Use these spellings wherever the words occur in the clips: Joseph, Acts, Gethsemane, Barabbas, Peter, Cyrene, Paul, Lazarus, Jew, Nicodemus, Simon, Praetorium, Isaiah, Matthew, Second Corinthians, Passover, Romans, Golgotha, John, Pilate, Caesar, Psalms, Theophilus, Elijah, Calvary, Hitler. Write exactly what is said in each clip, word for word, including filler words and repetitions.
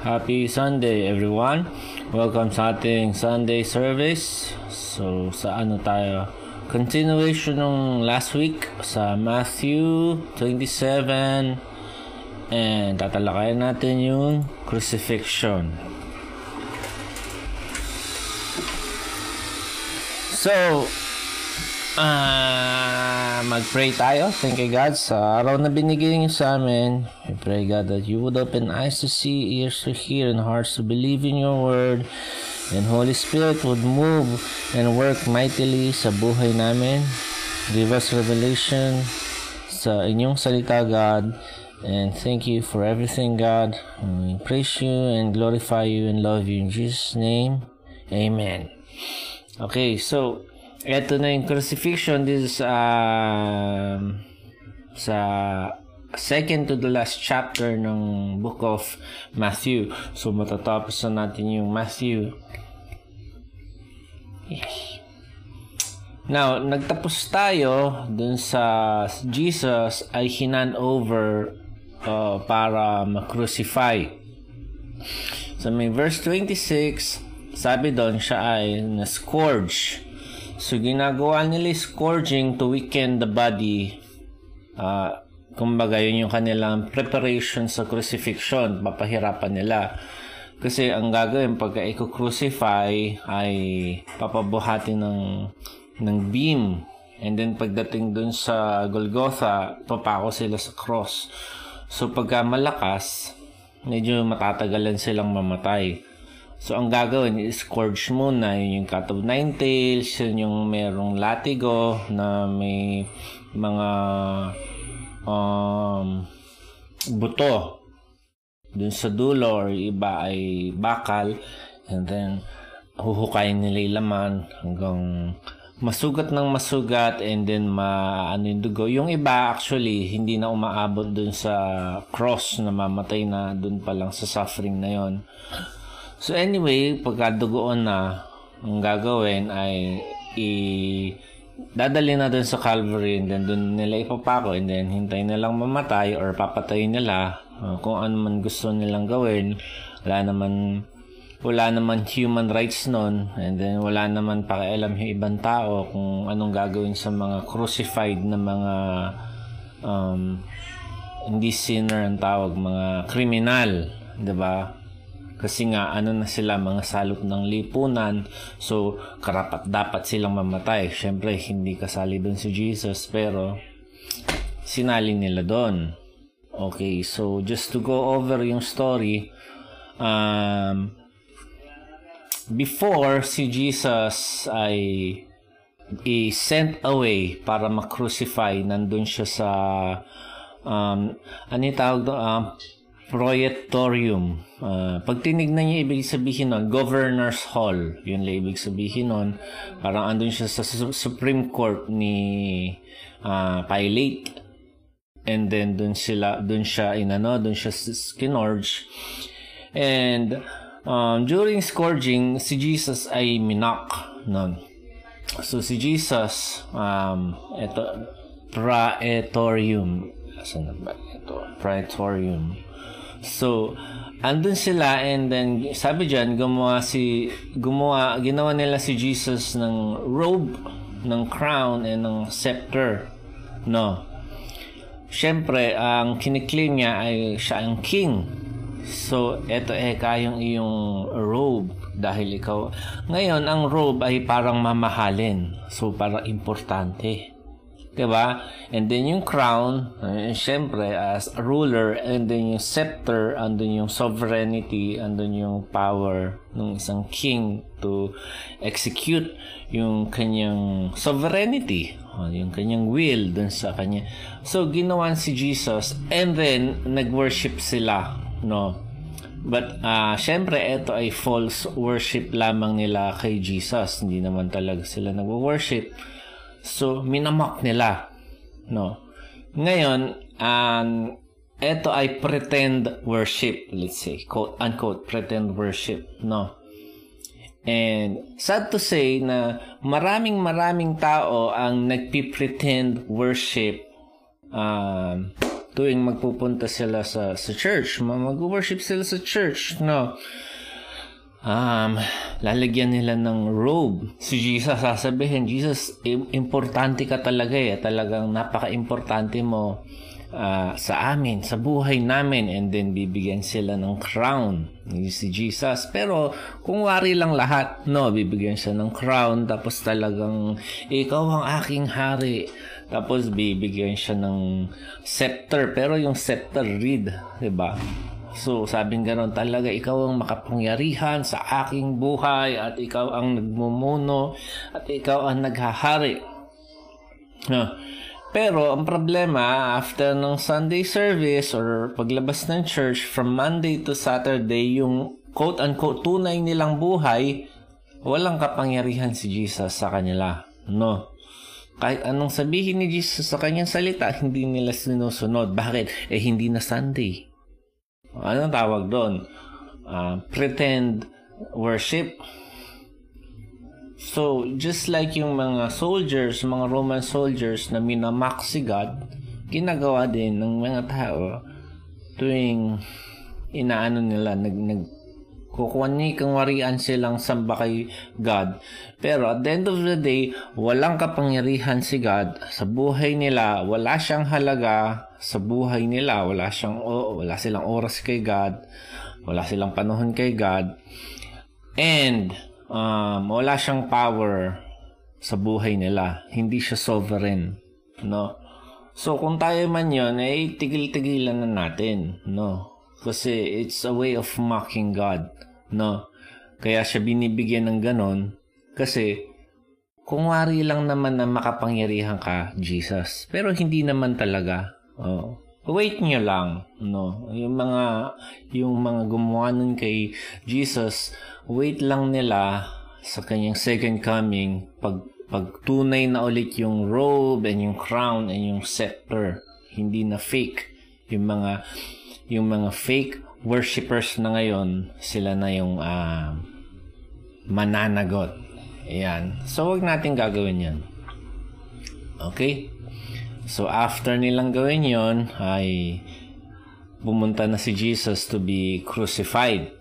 Happy Sunday everyone! Welcome sa ating Sunday service. So sa ano tayo? Continuation ng last week sa Matthew twenty-seven, and tatalakayan natin yung crucifixion. So Uh, mag-pray tayo. Thank you God sa araw na binigay niyo sa amin. We pray God that you would open eyes to see, ears to hear, and hearts to believe in your word, and Holy Spirit would move and work mightily sa buhay namin. Give us revelation sa inyong salita, God, and thank you for everything, God. We praise you and glorify you and love you in Jesus' name. Amen. Okay, so ito na yung crucifixion. This is uh, sa second to the last chapter ng book of Matthew. So matatapos na natin yung Matthew. Yes. Now, nagtapos tayo dun sa Jesus ay hinan over uh, para ma-crucify. So may verse twenty-six, sabi doon siya ay na-scourge. So, ginagawa nila scourging to weaken the body. Uh, kumbaga, yun yung kanilang preparation sa crucifixion. Papahirapan nila. Kasi, ang gagawin pagka i-crucify ay papabuhatin ng, ng beam. And then, pagdating dun sa Golgotha, papako sila sa cross. So, pagka malakas, medyo matatagalan silang mamatay. So, ang gagawin is scourge muna. Yun yung cat of nine tails, yun yung merong latigo na may mga um, buto dun sa dulo, or iba ay bakal. And then, huhukayin nila laman hanggang masugat ng masugat, and then maano yung dugo. Yung iba, actually, hindi na umaabot dun sa cross, na mamatay na dun pa lang sa suffering na yon. So anyway, pagkadugoon na, ang gagawin ay i- dadali na dun sa Calvary, and then dun nila ipapako, and then hintay nilang mamatay or papatayin nila uh, kung ano man gusto nilang gawin. Wala naman, wala naman human rights nun, and then wala naman pakialam yung ibang tao kung anong gagawin sa mga crucified na mga um, hindi sinner ang tawag, mga kriminal, diba? Kasi nga, ano na sila, mga salop ng lipunan. So, karapat dapat silang mamatay. Siyempre, hindi kasali doon si Jesus, pero sinali nila doon. Okay, so just to go over yung story. Um, before, si Jesus ay is sent away para ma-crucify. Nandun siya sa um, ano yung tawag doon? Um, Praetorium. Uh, pag tinignan niyo, ibig sabihin nun, Governor's Hall. Yun lang ibig sabihin nun. Parang andun siya sa Supreme Court ni uh, Pilate. And then, dun, sila, dun siya inano, dun siya scourged. And um, during scourging, si Jesus ay minak nun. So, si Jesus, um, eto, Praetorium. Asan na ba ito? Praetorium. So, andun sila, and then sabi diyan, gumawa si gumawa ginawa nila si Jesus ng robe, ng crown, and ng scepter. No. Siyempre, ang kiniklaim niya ay siya ang king. So, eto eh kayong iyong robe dahil ikaw. Ngayon, ang robe ay parang mamahalin. So, parang importante. Diba? And then yung crown, uh, syempre, as a ruler, and then yung scepter, andun yung sovereignty, andun yung power ng isang king to execute yung kanyang sovereignty, uh, yung kanyang will dun sa kanya. So, ginawan si Jesus, and then nag-worship sila, no? But, uh, syempre, ito ay false worship lamang nila kay Jesus. Hindi naman talaga sila nag-worship. So, minamak nila, no? Ngayon, um, ito ay pretend worship, let's say, quote unquote, pretend worship, no? And sad to say na maraming maraming tao ang nagpi-pretend worship um, tuwing magpupunta sila sa, sa church, mag-worship sila sa church, no? Um, lalagyan nila ng robe. Si Jesus, sasabihin, Jesus, importante ka talaga eh. Talagang napaka-importante mo uh, sa amin, sa buhay namin. And then, bibigyan sila ng crown. Si Jesus. Pero, kung wari lang lahat, no, bibigyan siya ng crown. Tapos talagang, ikaw ang aking hari. Tapos, bibigyan siya ng scepter. Pero yung scepter, reed. Diba? So, sabing gano'n talaga, ikaw ang makapangyarihan sa aking buhay at ikaw ang nagmumuno at ikaw ang naghahari. Huh. Pero, ang problema, after ng Sunday service or paglabas ng church, from Monday to Saturday, yung quote-unquote tunay nilang buhay, walang kapangyarihan si Jesus sa kanila. No? Kahit anong sabihin ni Jesus sa kanyang salita, hindi nila sinusunod. Bakit? Eh, hindi na Sunday. Anong tawag doon? Uh, pretend worship. So, just like yung mga soldiers, mga Roman soldiers na minamak si God, ginagawa din ng mga tao tuwing inaano nila, nag, nag, kukuwani kang warian silang samba kay God. Pero at the end of the day, walang kapangyarihan si God sa buhay nila, wala siyang halaga sa buhay nila, wala siyang oh, wala silang oras kay God, wala silang panahon kay God, and um, wala siyang power sa buhay nila. Hindi siya sovereign, no? So kung tayo man yun, eh tigil-tigilan na natin, no? Kasi it's a way of mocking God, no? Kaya siya binibigyan ng ganon kasi kung wari lang naman na makapangyarihan ka, Jesus, pero hindi naman talaga. Oh, wait nyo lang, no? Yung mga yung mga gumawa nun kay Jesus, wait lang nila sa kanyang second coming, pag pagtunay na ulit yung robe and yung crown and yung scepter. Hindi na fake yung mga yung mga fake worshipers na ngayon, sila na yung uh, mananagot. Ayan. So wag natin gagawin 'yan. Okay? So, after nilang gawin yon, ay pumunta na si Jesus to be crucified.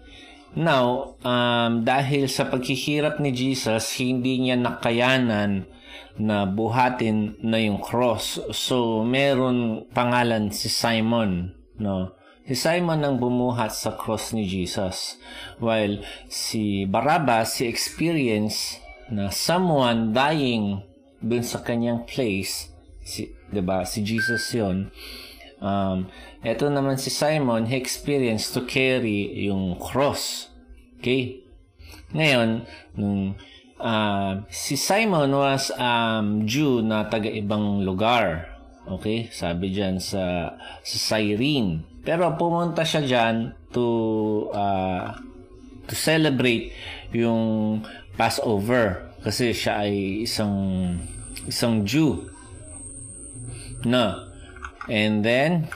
Now, um, dahil sa pagkihirap ni Jesus, hindi niya nakayanan na buhatin na yung cross. So, meron pangalan si Simon, no? Si Simon ang bumuhat sa cross ni Jesus. While si Barabbas, si experience na someone dying dun sa kanyang place, si diba? Si Jesus yun. Um, eto naman si Simon, he experienced to carry yung cross. Okay? Ngayon, nung, uh, si Simon was um, Jew na taga-ibang lugar. Okay? Sabi dyan sa, sa Cyrene. Pero pumunta siya dyan to, uh, to celebrate yung Passover. Kasi siya ay isang isang Jew. No. And then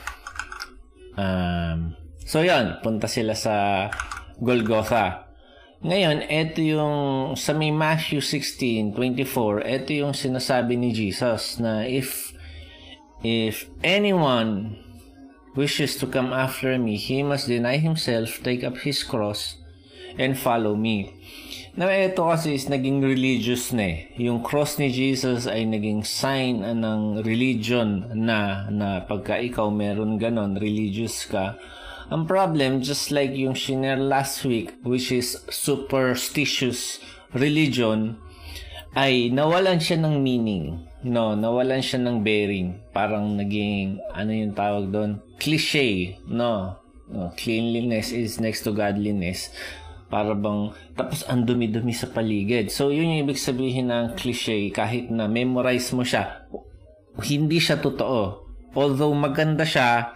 um, so yun, punta sila sa Golgotha. Ngayon, ito yung sa may Matthew sixteen twenty-four, ito yung sinasabi ni Jesus na if if anyone wishes to come after me, he must deny himself, take up his cross and follow me. Now, ito kasi is naging religious na eh. Yung cross ni Jesus ay naging sign ng religion na, na pagka ikaw meron ganon, religious ka. Ang problem, just like yung shiner last week, which is superstitious religion, ay nawalan siya ng meaning. No, nawalan siya ng bearing. Parang naging, ano yung tawag doon? Cliché, no? No, cleanliness is next to godliness. Para bang, tapos ang dumi-dumi sa paligid. So, yun yung ibig sabihin ng cliché, kahit na memorize mo siya, hindi siya totoo. Although maganda siya,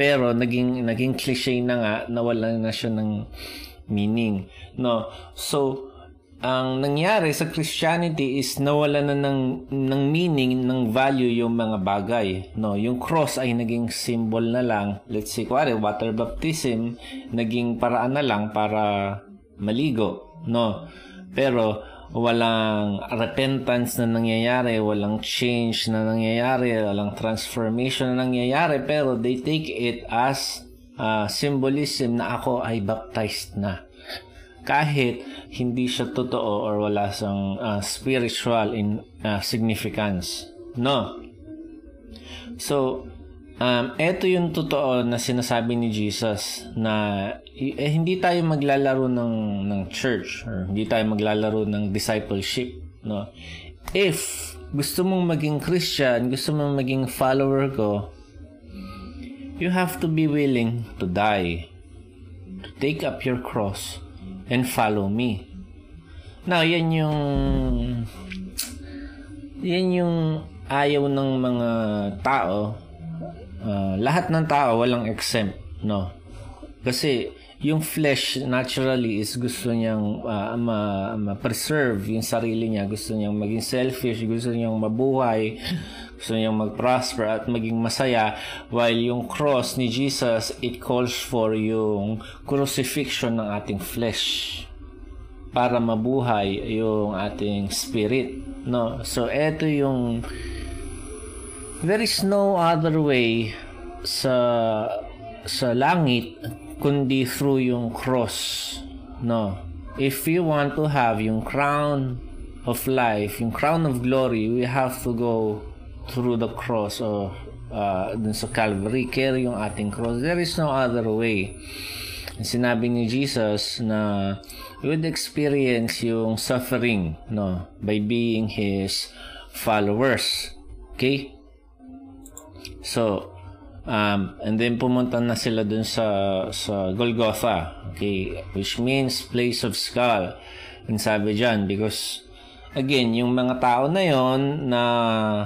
pero naging, naging cliché na nga, nawala na siya ng meaning. No? So, ang nangyari sa Christianity is nawala na ng, ng meaning, ng value yung mga bagay. No? Yung cross ay naging symbol na lang. Let's say, kuwari, water baptism, naging paraan na lang para maligo, no? Pero walang repentance na nangyayari, walang change na nangyayari, walang transformation na nangyayari, pero they take it as uh, symbolism na ako ay baptized na. Kahit hindi siya totoo or wala sang uh, spiritual in uh, significance. No? So, um, eto yung totoo na sinasabi ni Jesus na Eh, hindi tayo maglalaro ng ng church or hindi tayo maglalaro ng discipleship, no? If gusto mong maging Christian, gusto mong maging follower ko, you have to be willing to die, to take up your cross and follow me. Now, yan yung yan yung ayaw ng mga tao. Uh, lahat ng tao, walang exempt, no? Kasi yung flesh naturally is gusto niyang uh, ma- ma-preserve yung sarili niya. Gusto niyang maging selfish, gusto niyang mabuhay, gusto niyang mag-prosper at maging masaya. While yung cross ni Jesus, it calls for yung crucifixion ng ating flesh para mabuhay yung ating spirit, no? So, eto yung there is no other way sa sa langit kundi through yung cross, no? If you want to have yung crown of life, yung crown of glory, we have to go through the cross of uh, dun sa Calvary, carry yung ating cross. There is no other way. Sinabi ni Jesus na you would experience yung suffering, no? By being His followers. Okay? So, Um, and then pumunta na sila dun sa, sa Golgotha, okay, which means place of skull. And sabi dyan, because again, yung mga tao na yon na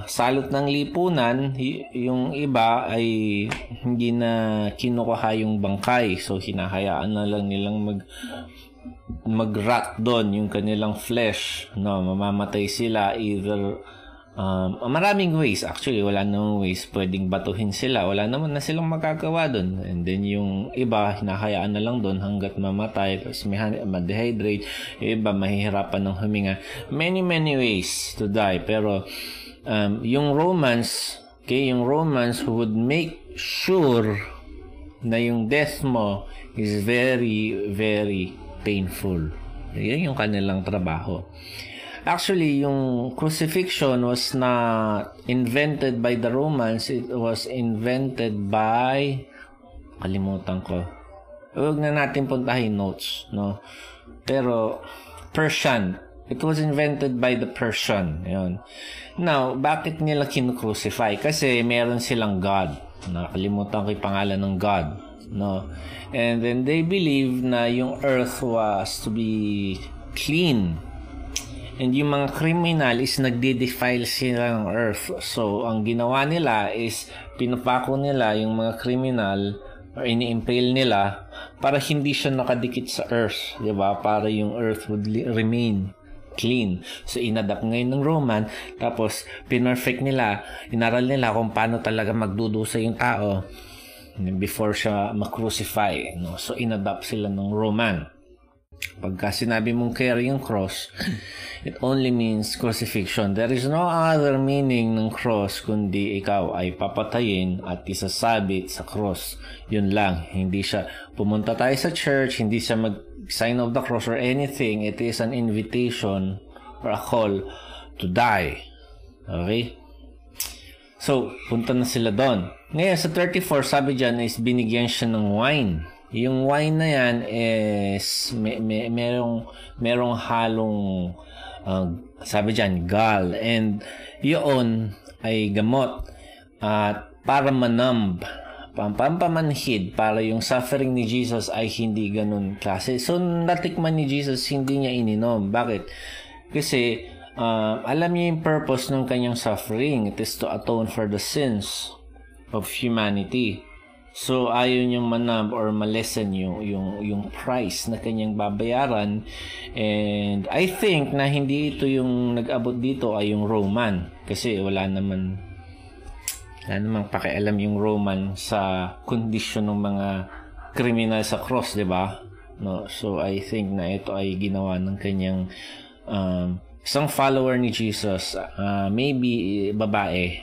salot ng lipunan, y- yung iba ay hindi na kinukuha yung bangkay, so hinahayaan na lang nilang mag mag-rot dun yung kanilang flesh, no? Mamamatay sila either. Um, maraming ways actually, wala namang ways, pwedeng batuhin sila, wala naman na silang magagawa doon. And then yung iba hinahayaan na lang doon hanggat mamatay, kasi ma-dehydrate, yung iba mahihirapan ng huminga, many many ways to die. Pero um, yung Romans, okay, yung Romans would make sure na yung death mo is very very painful. Yun yung kanilang trabaho. Actually, yung crucifixion was not invented by the Romans. It was invented by... Kalimutan ko. Huwag na natin puntahin notes, no? Pero, Persian. It was invented by the Persian. Yun. Now, bakit nila kinucrucify? Kasi meron silang God. Nakalimutan ko yung pangalan ng God, no? And then they believe na yung earth was to be clean. And yung mga kriminal is nagde-defile sila ng earth. So, ang ginawa nila is pinupako nila yung mga kriminal or ini-impale nila para hindi siya nakadikit sa earth. Diba? Para yung earth would li- remain clean. So, inadapt ngayon ng Roman. Tapos, pinerfect nila. Inaral nila kung paano talaga magdudusa yung tao before siya ma-crucify, no? So, inadapt sila ng Roman. Pagka sinabi mong carry yung cross, it only means crucifixion. There is no other meaning ng cross kundi ikaw ay papatayin at isasabit sa cross. Yun lang. Hindi siya pumunta tayo sa church, hindi siya mag-sign of the cross or anything. It is an invitation or a call to die. Okay? So, punta na sila doon. Ngayon, sa thirty-four, sabi dyan is binigyan siya ng wine. Yung wine na yan is may, may, merong, merong halong uh, sabi dyan, gall, and yun ay gamot at uh, para manamb, pampamanhid, para yung suffering ni Jesus ay hindi ganun klase. So, natikman ni Jesus, hindi niya ininom. Bakit? Kasi uh, alam niya yung purpose ng kanyang suffering. It is to atone for the sins of humanity. So, ayaw niyang manab or malesen yung, yung, yung price na kanyang babayaran. And I think na hindi ito yung nag-abot dito ay yung Roman. Kasi wala naman, wala naman pakialam yung Roman sa kondisyon ng mga kriminal sa cross, di ba? No? So, I think na ito ay ginawa ng kanyang um, isang follower ni Jesus, uh, maybe babae,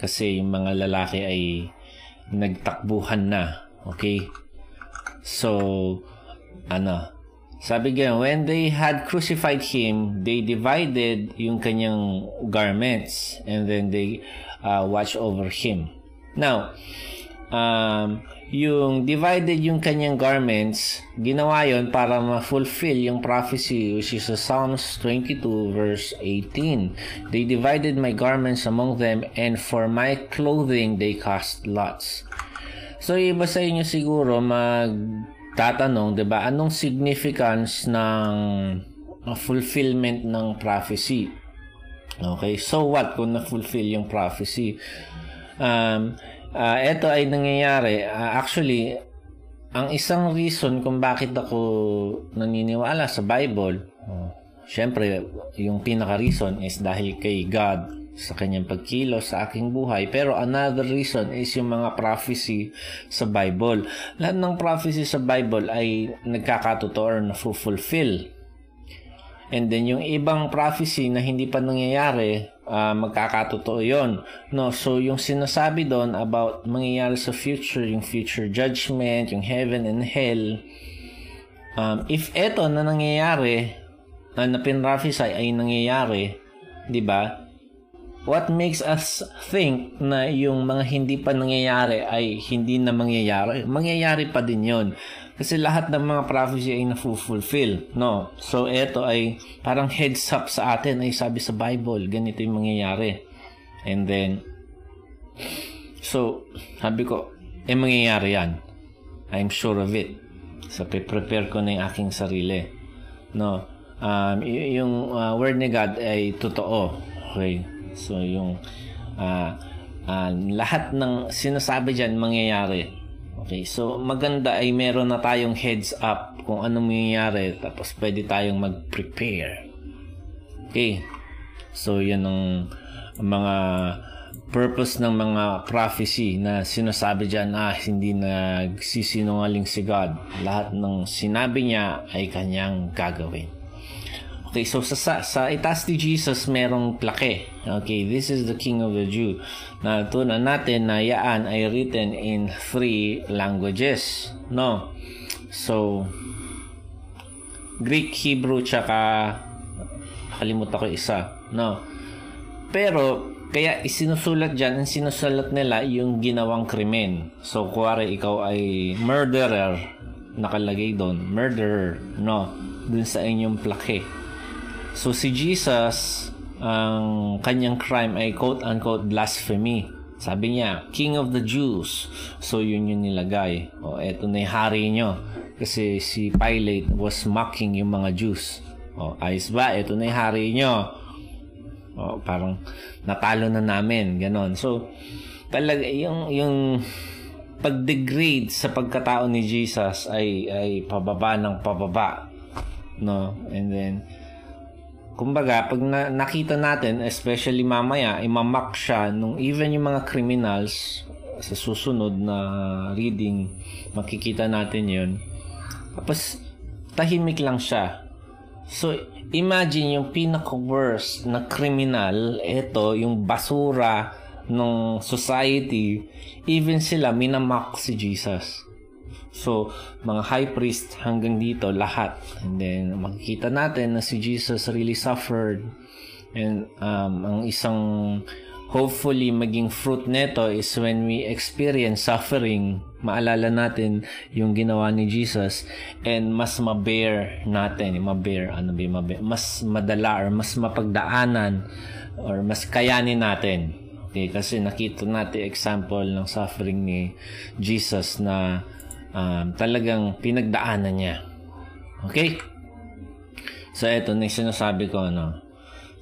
kasi yung mga lalaki ay nagtakbuhan na. Okay? So, ano, sabi niya, when they had crucified him, they divided yung kanyang garments and then they uh, watched over him. Now, um, yung divided yung kanyang garments, ginawa yon para ma-fulfill yung prophecy which is Psalms twenty-two verse eighteen. They divided my garments among them and for my clothing they cast lots. So iba sa inyo siguro magtatanong, 'di ba, anong significance ng fulfillment ng prophecy? Okay, so what kung na-fulfill yung prophecy? Um Uh, ito ay nangyayari. Uh, actually, ang isang reason kung bakit ako naniniwala sa Bible, uh, syempre, yung pinaka-reason is dahil kay God, sa kanyang pagkilos sa aking buhay. Pero another reason is yung mga prophecy sa Bible. Lahat ng prophecy sa Bible ay nagkakatotoo or na-fulfill. And then, yung ibang prophecy na hindi pa nangyayari, Uh, magkakatotoo yun, no? So yung sinasabi doon about mangyayari sa future, yung future judgment, yung heaven and hell, um, if eto na nangyayari na napinraphesy ay nangyayari, di ba, what makes us think na yung mga hindi pa nangyayari ay hindi na mangyayari? Mangyayari pa din yun, kasi lahat ng mga prophecy ay na-fulfill, no? So, ito ay parang heads up sa atin, ay sabi sa Bible, ganito yung mangyayari. And then, so, sabi ko, eh, mangyayari yan. I'm sure of it. So, prepare ko na yung aking sarili. No? Um, y- yung uh, word ni God ay totoo. Okay? So, yung uh, uh, lahat ng sinasabi dyan, mangyayari. Okay, so maganda ay meron na tayong heads up kung anong mangyayari, tapos pwede tayong mag-prepare. Okay, so yan ang mga purpose ng mga prophecy na sinasabi dyan, ah, hindi nagsisinungaling si God. Lahat ng sinabi niya ay kanyang gagawin. Okay, so sa, sa itas ni Jesus merong plake. Okay, this is the King of the Jew. Natutunan natin na yaan ay written in three languages, no? So, Greek, Hebrew, tsaka nakalimutan ko isa, no? Pero, kaya isinusulat dyan, sinusulat nila yung ginawang krimen. So, kuwari ikaw ay murderer, nakalagay doon, murderer, no? Dun sa inyong plake. So, si Jesus, ang kanyang crime ay quote-unquote blasphemy. Sabi niya, King of the Jews. So, yun yung nilagay. O, eto na yung hari nyo. Kasi si Pilate was mocking yung mga Jews. O, ayos ba? Eto na yung hari nyo. O, parang natalo na namin. Ganon. So, talaga, yung, yung pag-degrade sa pagkatao ni Jesus ay, ay pababa ng pababa. No? And then, kumbaga, pag na- nakita natin, especially mamaya, imamak siya nung even yung mga criminals, sa susunod na reading, makikita natin yun. Tapos, tahimik lang siya. So, imagine yung pinaka-worst na criminal, eto, yung basura ng society, even sila, minamak si Jesus. So, mga high priest hanggang dito, lahat. And then, makikita natin na si Jesus really suffered. And um, ang isang hopefully maging fruit neto is when we experience suffering, maalala natin yung ginawa ni Jesus and mas ma-bear natin. Ma-bear, ano ba ma-bear? Mas madala or mas mapagdaanan or mas kayanin natin. Okay, kasi nakita natin example ng suffering ni Jesus na Um, talagang pinagdaanan niya. Okay? So, eto na yung sinasabi ko, no?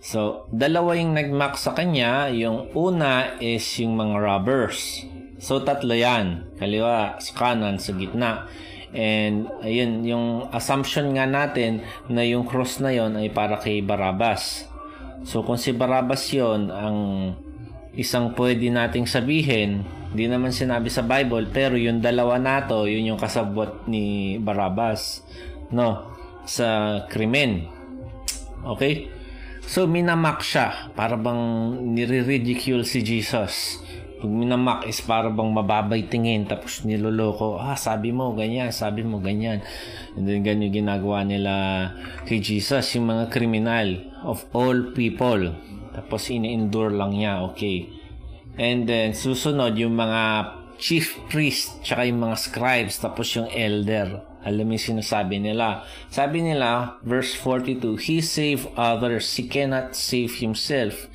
So, dalawa yung nagmak sa kanya. Yung una is yung mga robbers. So, tatlo yan. Kaliwa, sa kanan, sa gitna. And, ayun, yung assumption nga natin na yung cross na yon ay para kay Barabbas. So, kung si Barabbas yon ang isang pwede nating sabihin, di naman sinabi sa Bible, pero yung dalawa na to, yun yung kasabwat ni Barabbas, no? Sa krimen. Okay? So, minamak siya. Para bang nire-ridicule si Jesus. Pag minamak is para bang mababay tingin. Tapos niloloko. Ah, sabi mo ganyan. Sabi mo ganyan. And then, ganyan ginagawa nila kay Jesus. Yung mga kriminal of all people. Tapos, ini-endure lang niya. Okay. And then, susunod yung mga chief priest tsaka yung mga scribes. Tapos, yung elder. Alam yung sinasabi nila. Sabi nila, verse forty-two, "He saved others, he cannot save himself.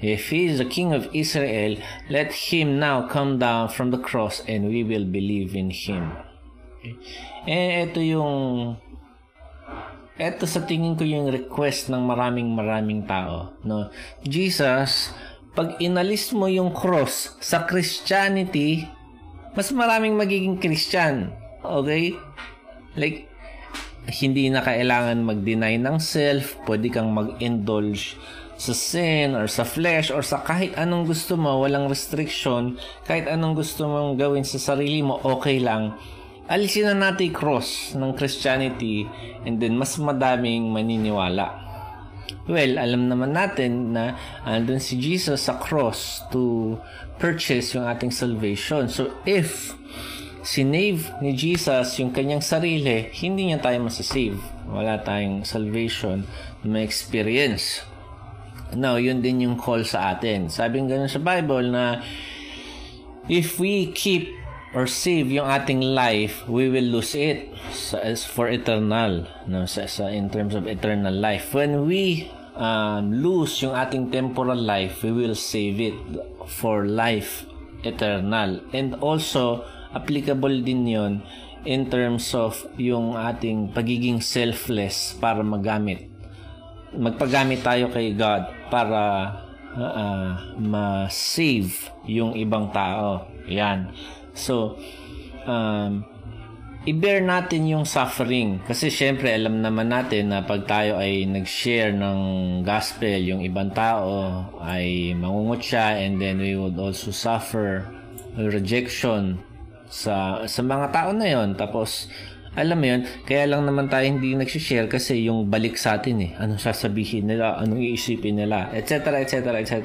If he is the king of Israel, let him now come down from the cross and we will believe in him." Okay. Eh, ito yung... Ito sa tingin ko yung request ng maraming maraming tao. No? Jesus, pag inalis mo yung cross sa Christianity, mas maraming magiging Christian. Okay? Like, hindi na kailangan mag-deny ng self. Pwede kang mag-indulge sa sin or sa flesh or sa kahit anong gusto mo. Walang restriction. Kahit anong gusto mong gawin sa sarili mo, okay lang. Alisin na natin cross ng Christianity and then mas madaming maniniwala. Well, alam naman natin na andun si Jesus sa cross to purchase yung ating salvation. So, if sinave ni Jesus yung kanyang sarili, hindi niya tayo masasave. Wala tayong salvation na experience. Now, yun din yung call sa atin. Sabi nga ganun sa Bible na if we keep or save yung ating life, we will lose it as for eternal. No, sa, sa, in terms of eternal life. When we um, lose yung ating temporal life, we will save it for life eternal. And also, applicable din yon in terms of yung ating pagiging selfless para magamit. Magpagamit tayo kay God para uh, uh, ma-save yung ibang tao. Yan. So, um, i-bear natin yung suffering. Kasi syempre, alam naman natin na pag tayo ay nag-share ng gospel, yung ibang tao ay mangungot siya and then we would also suffer rejection sa sa mga tao na yon. Tapos alam mo yon, kaya lang naman tayo hindi nagsi-share kasi yung balik sa atin eh, anong sasabihin nila, anong iisipin nila, etc, etc, etc.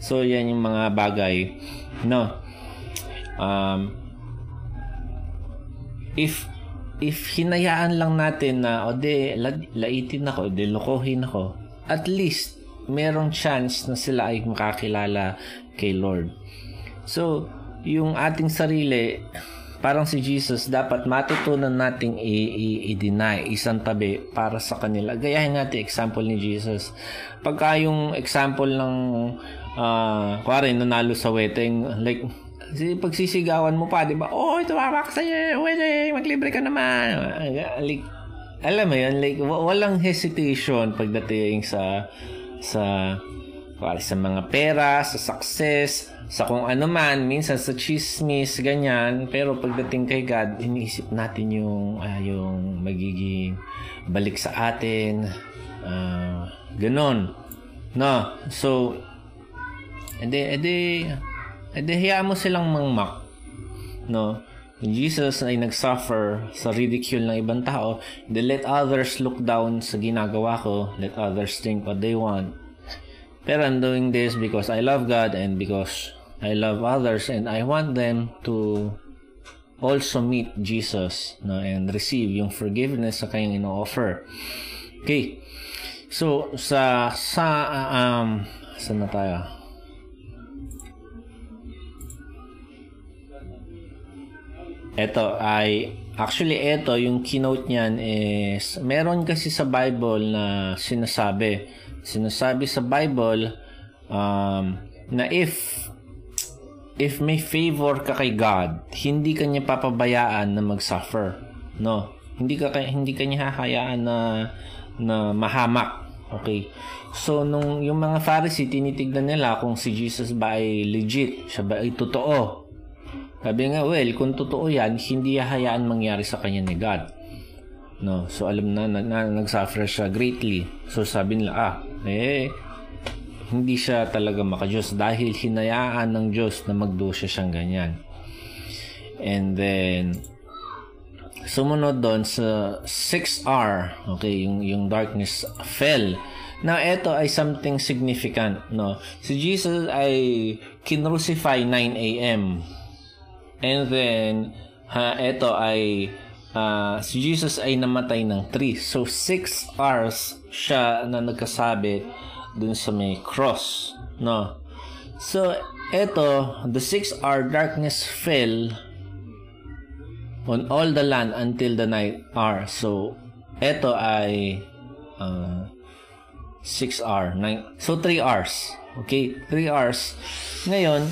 So yan yung mga bagay, no? um, if if hinayaan lang natin na o de laitin ako, o de lokohin ako, at least merong chance na sila ay makakilala kay Lord. So yung ating sarili, parang si Jesus, dapat matutunan nating i-deny, isang tabi para sa kanila. Gayahin natin example ni Jesus. Pagka yung example ng uh, kuwari, nanalo sa wedding, like, pagsisigawan mo pa, diba? Oh, ito babak sa'yo, wedding, maglibre ka naman. Like, alam mo yun, like, walang hesitation pagdating sa, sa, kuwari, sa mga pera, sa success, sa kung ano man, minsan sa chismis, ganyan. Pero pagdating kay God, iniisip natin yung, uh, yung magiging balik sa atin. Uh, ganon. No? So, edi, edi, edi hayaan mo silang mangmak. No? Jesus ay nagsuffer sa ridicule ng ibang tao. They let others look down sa ginagawa ko. Let others think what they want. But I'm doing this because I love God and because I love others and I want them to also meet Jesus, no, and receive yung forgiveness na kayang ino-offer. Okay. So, sa, sa, uh, um, saan na tayo? Ito ay, actually, ito, yung keynote niyan is, meron kasi sa Bible na sinasabi, sinasabi sa Bible um, na if if may favor ka kay God, hindi ka niya papabayaan na mag-suffer, no? Hindi ka hindi ka niya hahayaan na na mahamak. Okay. So nung yung mga Pharisee, tinitignan nila kung si Jesus ba ay legit, siya ba ay totoo. Sabi nga, well, kung totoo yan, hindi hahayaan mangyari sa kanya ni God. No, so alam na, na, na nag-suffer siya greatly. So sabi nila, ah, eh, hindi siya talaga maka-Diyos dahil hinayaan ng Diyos na magdusa siyang ganyan. And then, sumunod doon sa six R, okay, yung, yung darkness fell. Now, ito ay something significant, no? Si Jesus ay kinrucify nine a.m. And then, ha, ito ay, uh, si Jesus ay namatay ng three. So, six hours siya na nagkasabit dun sa may cross, no? So, ito, the six hour darkness fell on all the land until the ninth hour. So, ito ay, uh, six hours, nine, so three hours. Okay, three hours. Ngayon,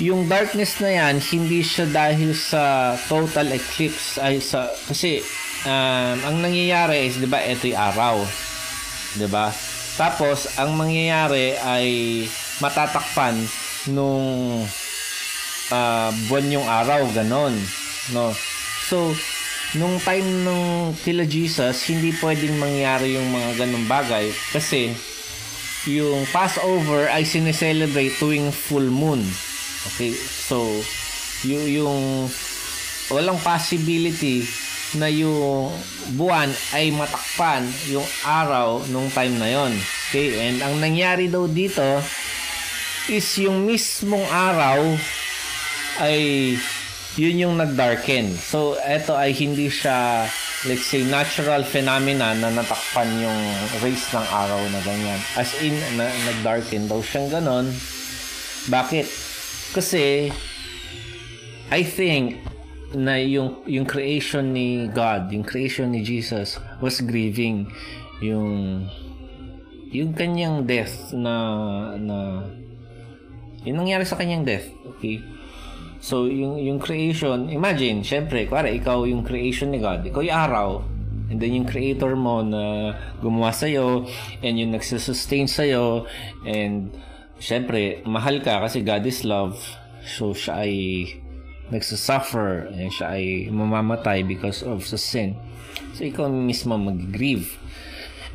yung darkness na yan, hindi siya dahil sa total eclipse ay sa, kasi um, ang nangyayari is, 'di ba, ito'y araw. 'Di ba? Tapos ang mangyayari ay matatakpan nung uh, buwan yung araw, ganon, no? So nung time nung kila Jesus, hindi pwedeng mangyari yung mga ganong bagay kasi yung Passover ay sineselebrate tuwing full moon. Okay, so y- yung walang possibility na yung buwan ay matakpan yung araw nung time na yon. Okay, and ang nangyari daw dito is yung mismong araw ay yun yung nagdarken. So, ito ay hindi siya, let's say, natural phenomena na natakpan yung rays ng araw na ganyan. As in, na, nagdarken daw siyang ganon. Bakit? Kasi, I think, na yung, yung creation ni God, yung creation ni Jesus was grieving yung yung kanyang death na, na yung nangyari sa kanyang death. Okay? So, yung, yung creation, imagine, syempre, kuwari, ikaw yung creation ni God, ikaw yung araw, and then yung creator mo na gumawa sa'yo, and yung nagsusustain sa'yo, and syempre, mahal ka kasi God is love, so siya ay nagsusuffer, and siya ay mamamatay because of sa sin. So, ikaw mismo mag-grieve.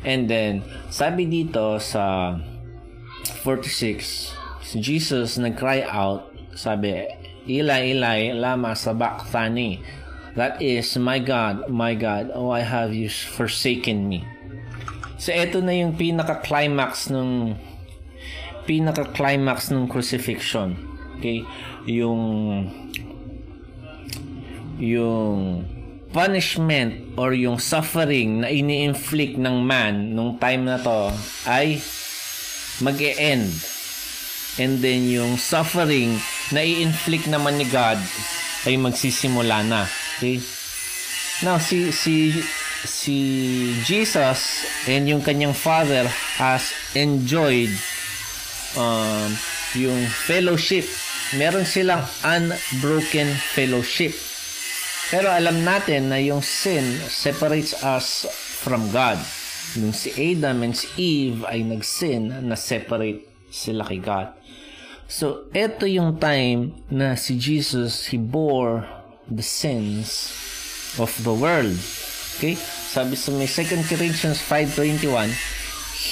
And then, sabi dito sa forty-six, si Jesus nag-cry out, sabi, Eli, Eli, lama sabachthani. That is, my God, my God, oh, I have you forsaken me. So, ito na yung pinaka-climax nung pinaka-climax nung crucifixion. Okay? Yung yung punishment or yung suffering na ini-inflict ng man nung time na to ay mag-e-end. And then, yung suffering na i-inflict naman ni God ay magsisimula na. Okay? Now, si, si, si Jesus and yung kanyang Father has enjoyed um, yung fellowship. Meron silang unbroken fellowship. Pero alam natin na yung sin separates us from God. Yung si Adam and si Eve ay nag-sin na separate sila kay God. So, ito yung time na si Jesus, he bore the sins of the world. Okay? Sabi sa may Second Corinthians five twenty-one,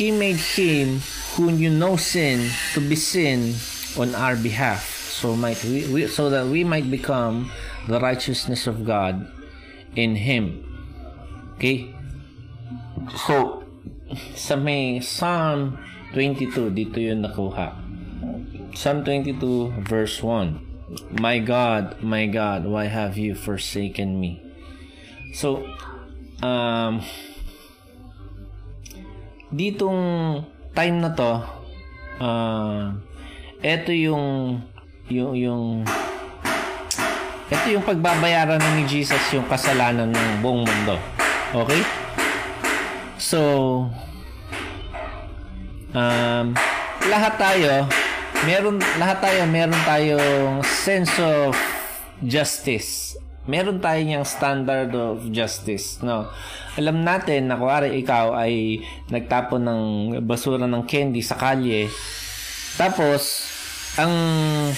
He made Him who knew no sin to be sin on our behalf, so might we, we so that we might become the righteousness of God in Him. Okay? So, sa may Psalm twenty-two, dito yun nakuha. Psalm twenty-two verse one. My God, my God, why have you forsaken me? So, um, ditong time na to, uh, eto yung, yung, yung, eto yung pagbabayaran ni Jesus yung kasalanan ng buong mundo. Okay? So, um, lahat tayo, Meron, lahat tayo, meron tayong sense of justice. Meron tayong standard of justice, no? Alam natin na kuwari ikaw ay nagtapon ng basura ng candy sa kalye. Tapos, ang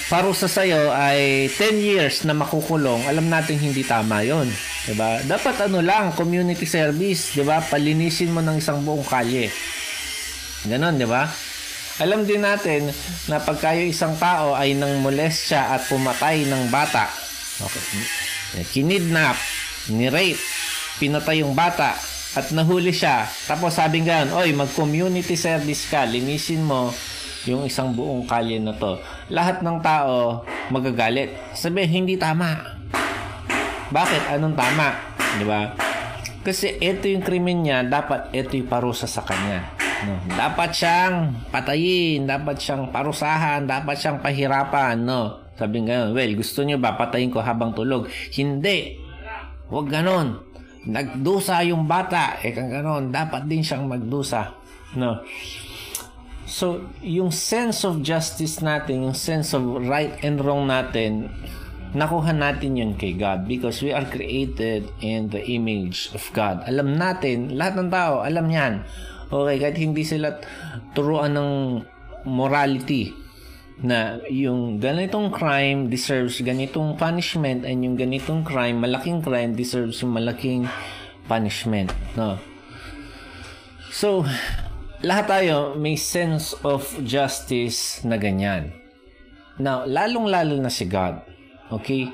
parusa sa'yo ay ten years na makukulong. Alam natin hindi tama yun. Diba? Dapat ano lang, community service, diba? Palinisin mo ng isang buong kalye. Ganon, diba? Alam din natin na pagka yung isang tao ay nang molestya at pumatay ng bata, okay, kinidnap, ni-rape, pinatay yung bata, at nahuli siya. Tapos sabi nga, oy, mag-community service ka, linisin mo yung isang buong kalye na to. Lahat ng tao magagalit. Sabi, hindi tama. Bakit? Anong tama? Di ba? Kasi ito yung krimen niya, dapat ito yung parusa sa kanya. No? Dapat siyang patayin, dapat siyang parusahan, dapat siyang pahirapan. No? Sabi nga, well, gusto niyo ba patayin ko habang tulog? Hindi. Huwag ganon. Nagdusa yung bata. Eh, kang ganon. Dapat din siyang magdusa. No? So, yung sense of justice natin, yung sense of right and wrong natin, nakuha natin yun kay God because we are created in the image of God. Alam natin, lahat ng tao, alam yan. Okay, kahit hindi sila turuan ng morality na yung ganitong crime deserves ganitong punishment and yung ganitong crime, malaking crime, deserves yung malaking punishment. No? So, lahat tayo may sense of justice na ganyan. Now, lalong-lalo na si God. Okay?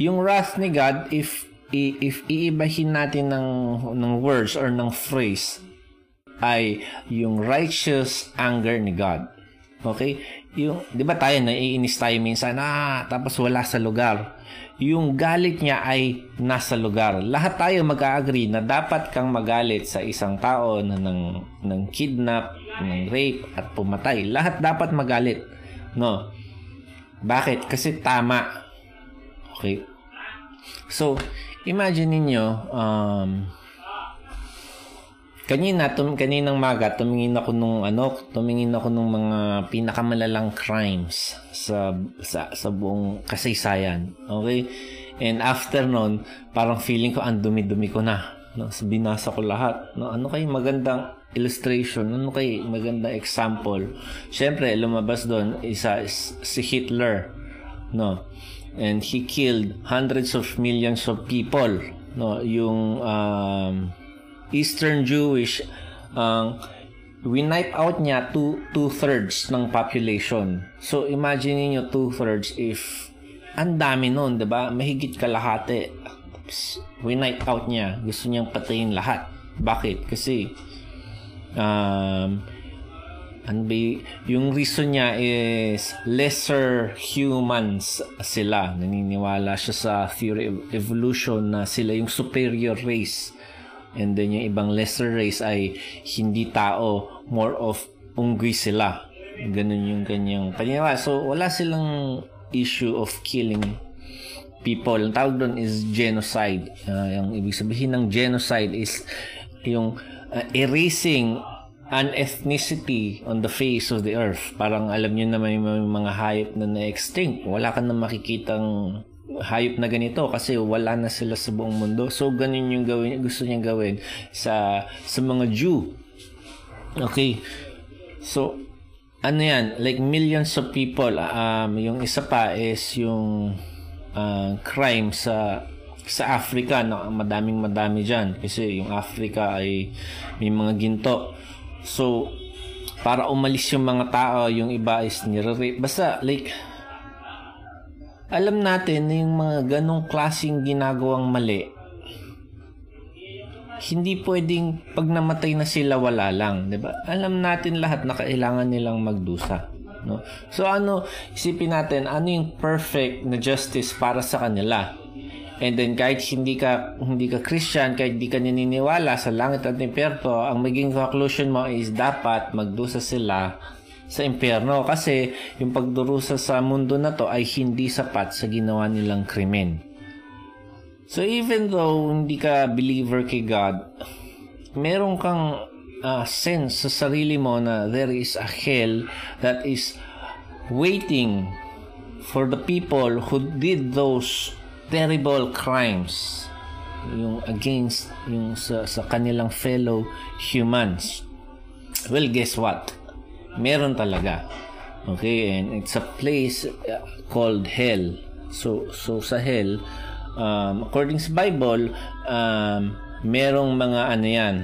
Yung wrath ni God, if, if iibahin natin ng, ng words or ng phrase, ay yung righteous anger ni God. Okay? Yung, di ba tayo, naiinis tayo minsan, ah, tapos wala sa lugar. Yung galit niya ay nasa lugar. Lahat tayo mag-agree na dapat kang magalit sa isang tao na ng, ng kidnap, ng rape, at pumatay. Lahat dapat magalit. No? Bakit? Kasi tama. Okay? So, imagine ninyo, um, kanina, tum- kaninang maga, tumingin ako nung, ano, tumingin ako nung mga pinakamalalang crimes sa, sa, sa buong kasaysayan. Okay? And after nun, parang feeling ko, ang dumi-dumi ko na. Binasa ko lahat. Ano kayo magandang illustration? Ano kayo magandang example? Siyempre, lumabas doon, isa is si Hitler. No? And he killed hundreds of millions of people. No? Yung um, Eastern Jewish, um, we wipe out niya two, two-thirds ng population. So, imagine niyo two-thirds if ang dami nun, diba? Mahigit kalahati. Winipe out niya. Gusto niyang patayin lahat. Bakit? Kasi um, yung reason niya is lesser humans sila. Naniniwala siya sa theory of evolution na sila yung superior race. And then yung ibang lesser race ay hindi tao. More of unggoy sila. Ganun yung kanyang paniniwala. So wala silang issue of killing people. Ang tawag doon is genocide. Uh, yung ibig sabihin ng genocide is yung uh, erasing an ethnicity on the face of the earth. Parang alam nyo na may, may mga hayop na na-extinct. Wala ka na makikitang hayop na ganito kasi wala na sila sa buong mundo. So, ganun yung gawin, gusto niyang gawin sa, sa mga Jew. Okay. So, ano yan? Like millions of people. Um, yung isa pa is yung Uh, crime sa sa Africa na madaming madami dyan kasi yung Africa ay may mga ginto, so para umalis yung mga tao, yung iba is nire-rape. Basta like alam natin na yung mga ganong klaseng ginagawang mali, hindi pwedeng pag namatay na sila wala lang, diba? Alam natin lahat na kailangan nilang magdusa. No? So ano, isipin natin ano yung perfect na justice para sa kanila. And then kahit hindi ka hindi ka Christian, kahit hindi ka naniniwala sa langit at impyerno, ang maging conclusion mo is dapat magdusa sila sa impyerno kasi yung pagdurusa sa mundo na to ay hindi sapat sa ginawa nilang krimen. So even though hindi ka believer kay God, meron kang Uh, sense sa sarili mo na there is a hell that is waiting for the people who did those terrible crimes, yung against yung sa, sa kanilang fellow humans. Well, guess what? Meron talaga. Okay, and it's a place called hell. So so sa hell, um, according sa Bible, um merong mga ano yan,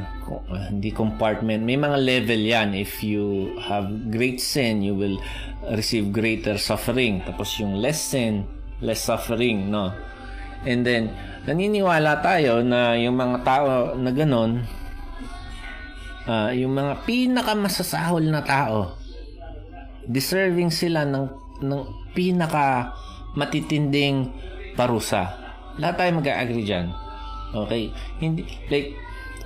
hindi compartment, may mga level yan. If you have great sin, you will receive greater suffering. Tapos yung less sin, less suffering, no? And then, naniniwala tayo na yung mga tao na ganon, uh, yung mga pinakamasasahol na tao, deserving sila ng, ng pinaka matitinding parusa. Lahat tayo mag-agree dyan. Okay? Hindi, like,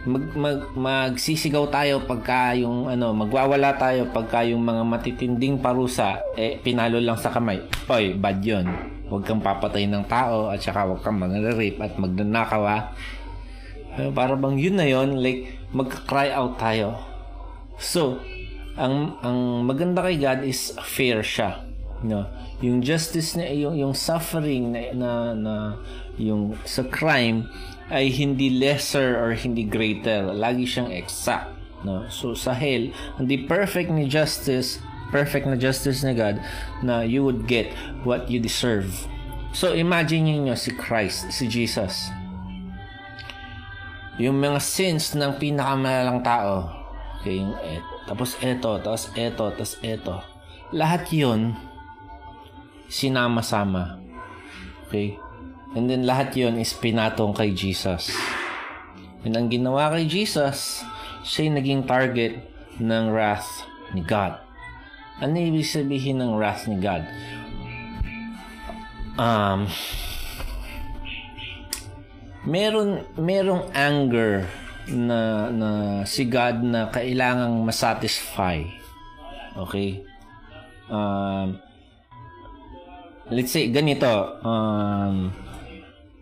mag, mag, magsisigaw tayo pagka yung, ano, magwawala tayo pagka yung mga matitinding parusa, eh, pinalo lang sa kamay. Oy, bad yun. Huwag kang papatay ng tao at saka huwag kang mangararip at magnanakaw, ha? Para bang yun na yun, like, mag-cry out tayo. So, ang, ang maganda kay God is fair siya. No, yung justice na yung yung suffering na, na na yung sa crime ay hindi lesser or hindi greater, lagi siyang exact, no. So sa hell, hindi perfect ni justice, perfect na justice ni God na you would get what you deserve. So imagine niyo si Christ, si Jesus. Yung mga sins ng pinakamalalang tao. Okay, et, tapos eto, tapos eto, tapos eto. Lahat 'yun sinama-sama. Okay? And then lahat yon is pinatong kay Jesus. And ang ginawa kay Jesus, siya naging target ng wrath ni God. Ano ibig sabihin ng wrath ni God? Um, meron, merong anger na, na si God na kailangang masatisfy. Okay? Um, Let's say, ganito, um,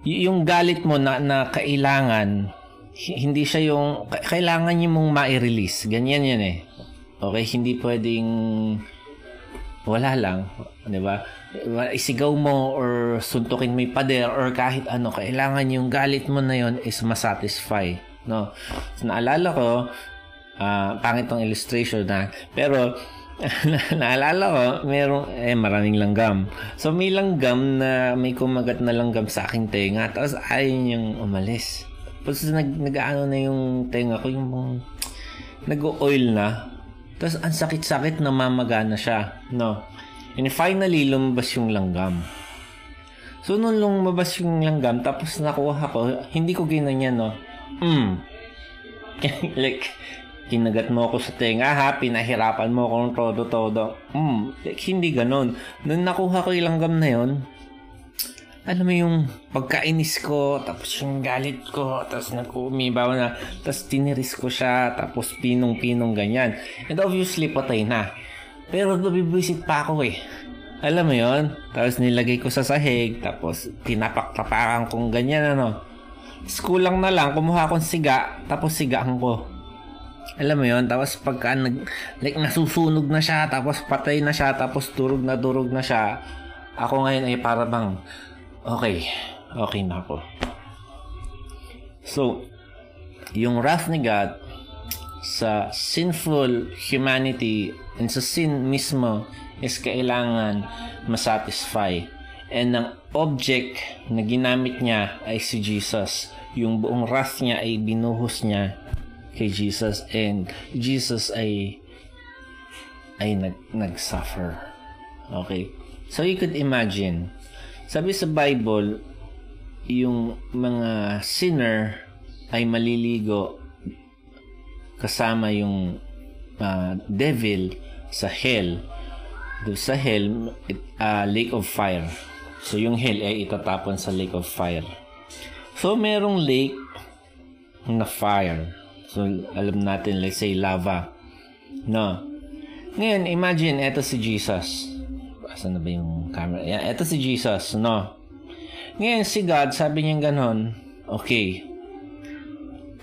y- yung galit mo na, na kailangan, hindi siya yung, kailangan niyo mong ma-release. Ganyan yan eh. Okay, hindi pwedeng, wala lang, di ba? Isigaw mo or suntukin mo yung pader or kahit ano, kailangan yung galit mo na yon is masatisfy. No? So, naalala ko, uh, pangit tong illustration na, pero, naalala ko, merong, eh, maraming langgam. So, may langgam na may kumagat na langgam sa aking tenga. Tapos, ayaw niyang umalis. Tapos, nag-ano na yung tenga ko, yung nag-oil na. Tapos, ang sakit-sakit, namamaga na siya. No? And finally, lumabas yung langgam. So, nung lumabas yung langgam, tapos nakuha ko, hindi ko ginanyan, no? Hmm. Like, kinagat mo ako sa tenga, ha? Pinahirapan mo ako ng todo-todo. Hmm, like, hindi ganon. Nung nakuha ko yung langgam na yun, alam mo yung pagkainis ko, tapos yung galit ko, tapos nag-umibaw na, tapos tiniris ko siya, tapos pinong-pinong ganyan. And obviously, patay na. Pero nabibisit pa ako eh. Alam mo yun? Tapos nilagay ko sa sahig, tapos tinapak-tapakan kong ganyan, ano. Tapos kulang na lang, kumuha akong siga, tapos sigaan ko. Alam mo yun, tapos pagka nag, like, nasusunog na siya, tapos patay na siya, tapos durog na durog na siya, ako ngayon ay para bang okay, okay na ako. So, yung wrath ni God sa sinful humanity and sa sin mismo is kailangan masatisfy. And ang object na ginamit niya ay si Jesus. Yung buong wrath niya ay binuhos niya kay Jesus, and Jesus ay ay nag nag-suffer. Okay? So you could imagine, sabi sa Bible, yung mga sinner ay maliligo kasama yung uh, devil sa hell. Doon sa hell, it, uh, lake of fire. So yung hell ay itatapon sa lake of fire. So merong lake na fire. So, alam natin, let's say, lava. No. Ngayon, imagine, eto si Jesus. Asan na ba yung camera? Ayan, eto si Jesus, no. Ngayon, si God, sabi niya ganon, okay,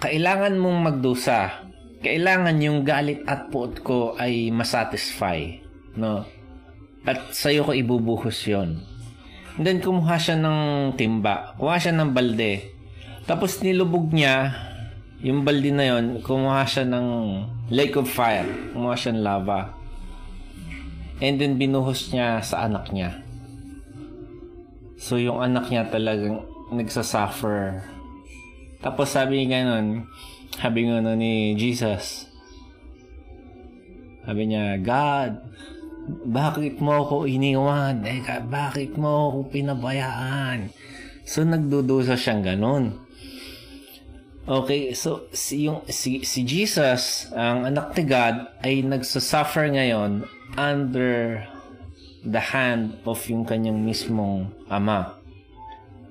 kailangan mong magdusa. Kailangan yung galit at puot ko ay masatisfy. No. At sa'yo ko ibubuhos yon. And then, kumuha siya ng timba. Kumuha siya ng balde. Tapos, nilubog niya yung balde na yon, kumuha siya ng lake of fire, kumuha siya ng lava, and then binuhos niya sa anak niya. So yung anak niya talagang nagsasuffer. Tapos sabi nga nun, sabi nga nun ni Jesus, sabi niya, God, bakit mo ako iniwan? Eka, bakit mo ako pinabayaan? So, nagdudusa siyang ganun. Okay, so si, yung, si, si Jesus, ang anak ni God, ay nagsasuffer ngayon under the hand of yung kanyang mismong ama.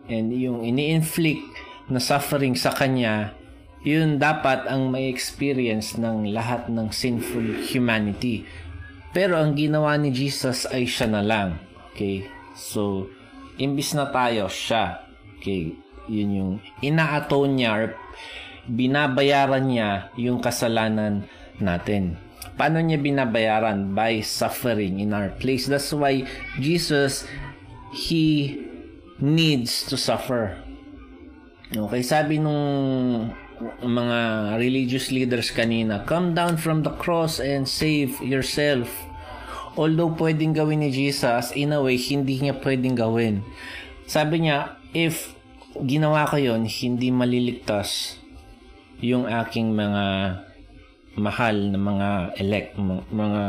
And yung ini-inflict na suffering sa kanya, yun dapat ang may experience ng lahat ng sinful humanity. Pero ang ginawa ni Jesus ay siya na lang. Okay, so imbis na tayo, siya. Okay, yun yung ina-atone niya or binabayaran niya yung kasalanan natin. Paano niya binabayaran? By suffering in our place. That's why Jesus, He needs to suffer. Okay, sabi nung mga religious leaders kanina, come down from the cross and save yourself. Although pwedeng gawin ni Jesus, in a way, hindi niya pwedeng gawin. Sabi niya, if ginawa ko yun, hindi maliligtas yung aking mga mahal na mga elect, mga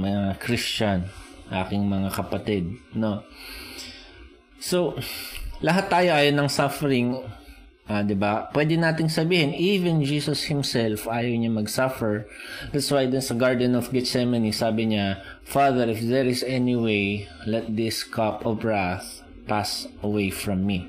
mga Christian, aking mga kapatid, no? So, lahat tayo ayaw ng suffering, ah, diba? Pwede nating sabihin, even Jesus himself, ayaw niya mag-suffer. That's why dun sa Garden of Gethsemane, sabi niya, Father, if there is any way, let this cup of wrath pass away from me.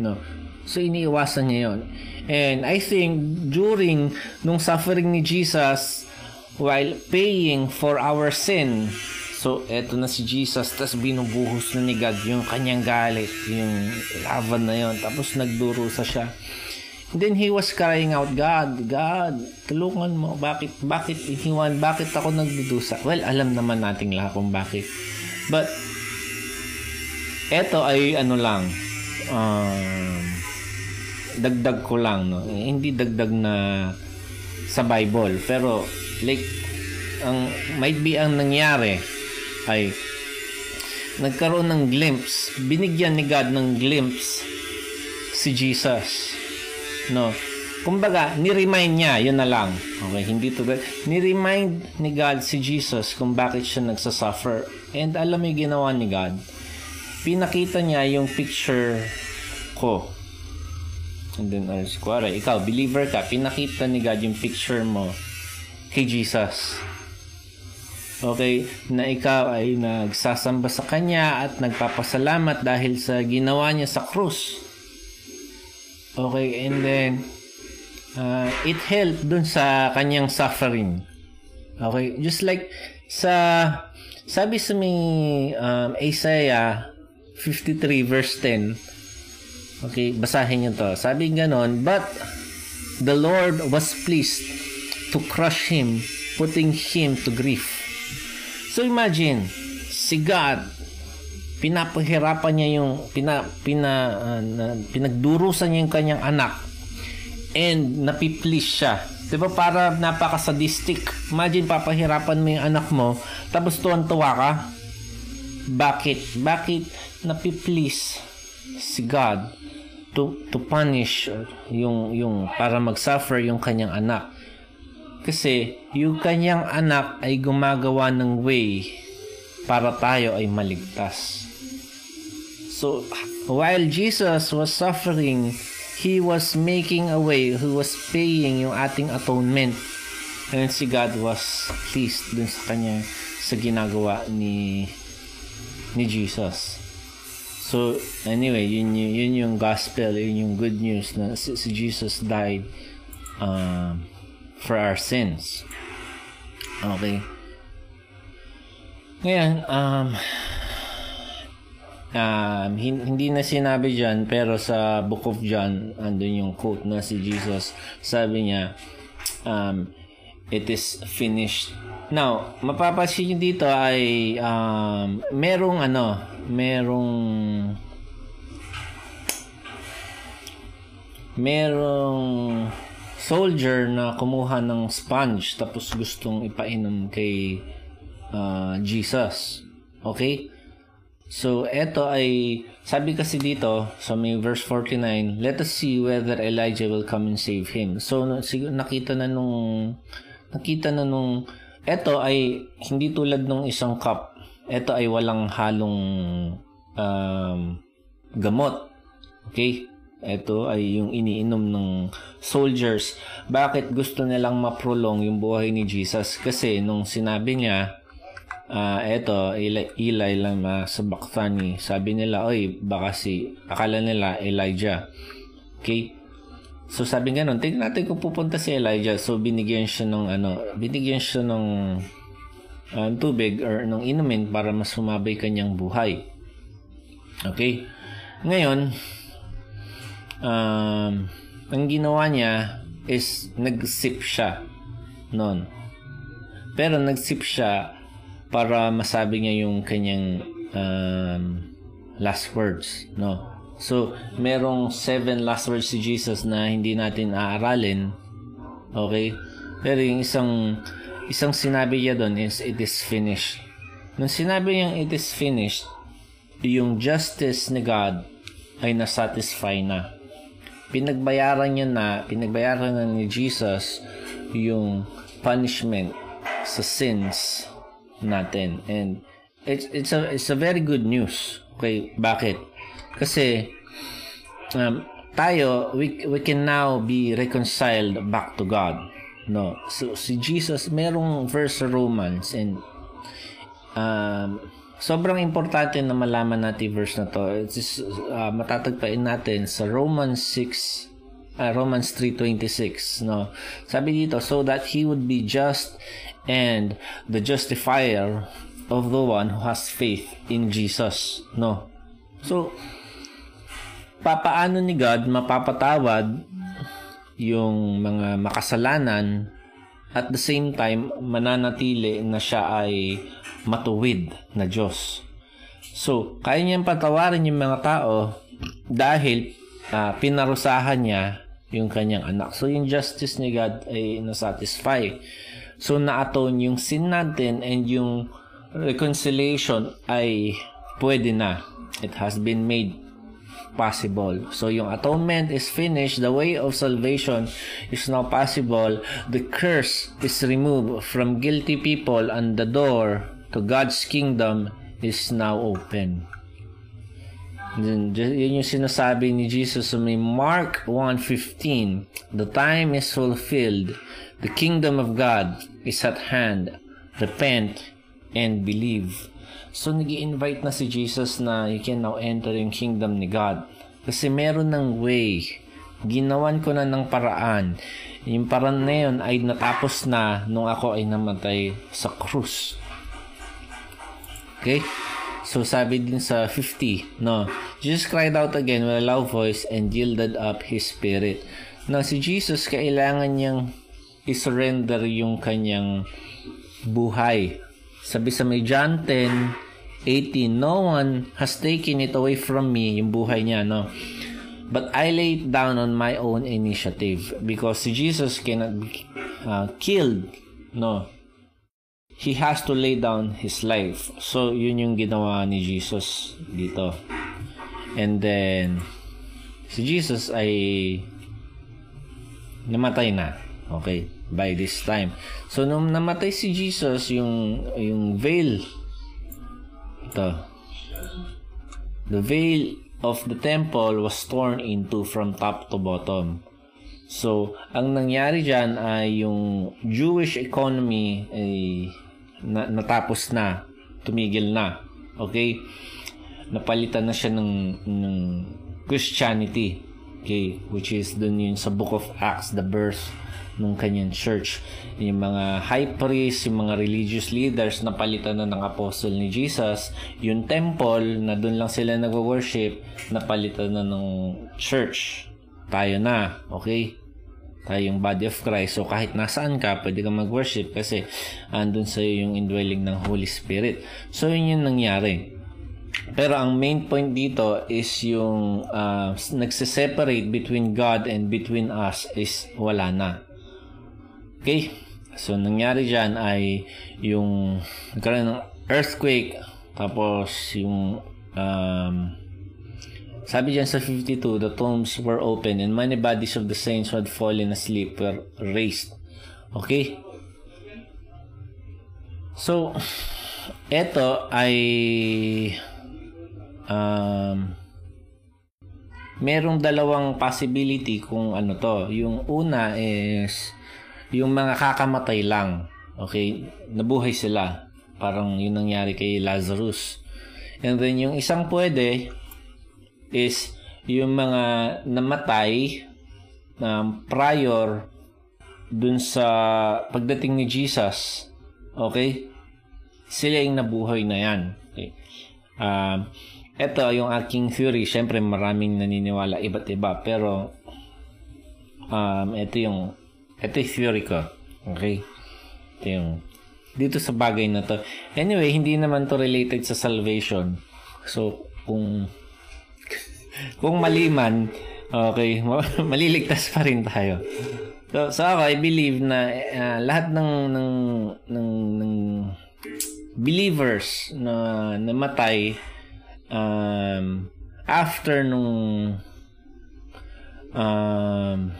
No. So, iniiwasan niya yun. And I think, during nung suffering ni Jesus, while paying for our sin, so, eto na si Jesus, tas binubuhos na ni God yung kanyang galit, yung lava na yun, tapos nagdurusa siya. And then, he was crying out, God, God, tulungan mo, bakit, bakit, iniwan, bakit ako nagdudusa? Well, alam naman nating lahat kung bakit. But, eto ay ano lang, um, dagdag ko lang, no? Hindi dagdag na sa Bible, pero like ang might be ang nangyari ay nagkaroon ng glimpse, binigyan ni God ng glimpse si Jesus, no? Kumbaga, ni-remind niya, yun na lang. Okay, hindi to, ni-remind ni God si Jesus kung bakit siya nagsasuffer. And alam mo yung ginawa ni God, pinakita niya yung picture ko. And then, square, ikaw, believer ka, pinakita ni God yung picture mo kay Jesus. Okay, na ikaw ay nagsasamba sa Kanya at nagpapasalamat dahil sa ginawa niya sa krus. Okay, and then, uh, it helped dun sa kanyang suffering. Okay, just like sa, sabi sa may um, Isaiah fifty-three verse ten, okay, basahin niyo to. Sabi ganon, but the Lord was pleased to crush him, putting him to grief. So imagine, si God, pinapahirapan niya yung, pina, pina, uh, na, pinagdurusan niya yung kanyang anak. And napiplease siya. Diba para napaka-sadistic. Imagine, papahirapan mo yung anak mo, tapos tuwan-tuwa ka. Bakit? Bakit napiplease si God to to punish yung yung para mag-suffer yung kanyang anak? Kasi yung kanyang anak ay gumagawa ng way para tayo ay maligtas. So while Jesus was suffering, he was making a way, he was paying yung ating atonement. And si God was pleased dun sa kanya, sa ginagawa ni ni Jesus. So, anyway, yun, yun, yun yung gospel, yun yung good news na si, si Jesus died um, for our sins. Okay. Ngayon, um, um, hindi na sinabi dyan, pero sa Book of John, andun yung quote na si Jesus, sabi niya, um, it is finished. Now, mapapansin nyo dito ay um, merong ano, merong merong soldier na kumuha ng sponge tapos gustong ipainom kay uh, Jesus. Okay? So, eto ay, sabi kasi dito sa may verse forty-nine, let us see whether Elijah will come and save him. So, nakita na nung nakita na nung ito ay hindi tulad ng isang cup. Ito ay walang halong um, gamot. Okay? Ito ay yung iniinom ng soldiers. Bakit gusto nilang ma-prolong yung buhay ni Jesus? Kasi nung sinabi niya, uh, ito, Eli lama sabachthani, sabi nila, oy, baka si, akala nila Elijah. Okay? So sabi nga nun, tingnan natin kung pupunta si Elijah. So binigyan siya ng ano, binigyan siya ng uh, tubig or ng inumin para mas humabay kanyang buhay. Okay? Ngayon, Um, ang ginawa niya is nag-sip siya noon. Pero nag-sip siya para masabi niya yung kanyang um, last words, no? So, merong seven last words si Jesus na hindi natin aaralin. Okay? Pero yung isang isang sinabi niya doon is it is finished. Nung sinabi niya it is finished, yung justice ni God ay na-satisfy na. Pinagbayaran niya na, pinagbayaran na ni Jesus yung punishment sa sins natin. And it's, it's, a, it's a very good news. Okay, bakit? Kasi um, tayo, we, we can now be reconciled back to God. No? So, si Jesus, merong verse sa Romans and um, sobrang importante na malaman natin verse na to. It's just, uh, matatagpain natin sa Romans six uh, Romans three twenty-six, no? Sabi dito, so that he would be just and the justifier of the one who has faith in Jesus, no? So papaano ni God mapapatawad yung mga makasalanan at the same time mananatili na siya ay matuwid na Diyos. So, kaya niyang patawarin yung mga tao dahil uh, pinarusahan niya yung kanyang anak. So, yung justice ni God ay nasatisfy. So, na-atone yung sin natin and yung reconciliation ay pwede na. It has been made possible. So, yung atonement is finished. The way of salvation is now possible. The curse is removed from guilty people and the door to God's kingdom is now open. Yun yung sinasabi ni Jesus sa may Mark one fifteen. The time is fulfilled. The kingdom of God is at hand. Repent and believe. So, nag-i-invite na si Jesus na you can now enter yung kingdom ni God. Kasi meron ng way. Ginawan ko na ng paraan. Yung paraan na yun ay natapos na nung ako ay namatay sa krus. Okay? So, sabi din sa fifty, no? Jesus cried out again with a loud voice and yielded up his spirit. Now, si Jesus, kailangan niyang isurrender yung kanyang buhay. Sabi sa may John ten eighteen, no one has taken it away from me, yung buhay niya, no? But I lay it down on my own initiative because si Jesus cannot be uh, killed, no? He has to lay down his life. So, yun yung ginawa ni Jesus dito. And then, si Jesus ay namatay na. Okay? By this time. So, nung namatay si Jesus, yung, yung veil, ito, the veil of the temple was torn into from top to bottom. So, ang nangyari dyan ay yung Jewish economy ay na, natapos na, tumigil na, okay? Napalitan na siya ng, ng Christianity, okay? Which is dun yun sa Book of Acts, the birth ng kanyang church. Yung mga high priests, yung mga religious leaders, napalitan na ng apostle ni Jesus. Yung temple, na dun lang sila nag-worship, napalitan na ng church. Tayo na, okay? Tayong body of Christ. So, kahit nasaan ka, pwede kang mag-worship kasi andun sa'yo yung indwelling ng Holy Spirit. So, yun yung nangyari. Pero ang main point dito is yung uh, nagsiseparate between God and between us is wala na. Okay? So, nangyari dyan ay yung nagkaroon ng earthquake, tapos yung um, sabi dyan sa fifty-two, the tombs were open and many bodies of the saints who had fallen asleep were raised. Okay? So, ito ay um, merong dalawang possibility kung ano to. Yung una is yung mga kakamatay lang. Okay, nabuhay sila. Parang yun nangyari kay Lazarus. And then yung isang pwede is yung mga namatay um, prior dun sa pagdating ni Jesus. Okay? Sila yung nabuhay na yan. Okay. Uh, ito yung aking theory. Siyempre maraming naniniwala iba't iba. Pero um, ito yung ito yung theory ko. Okay? Ito yung dito sa bagay na to. Anyway, hindi naman to related sa salvation. So, kung kung mali man, okay, maliligtas pa rin tayo. So, so ako, I believe na uh, lahat ng ng ng, ng believers na namatay um, after nung um,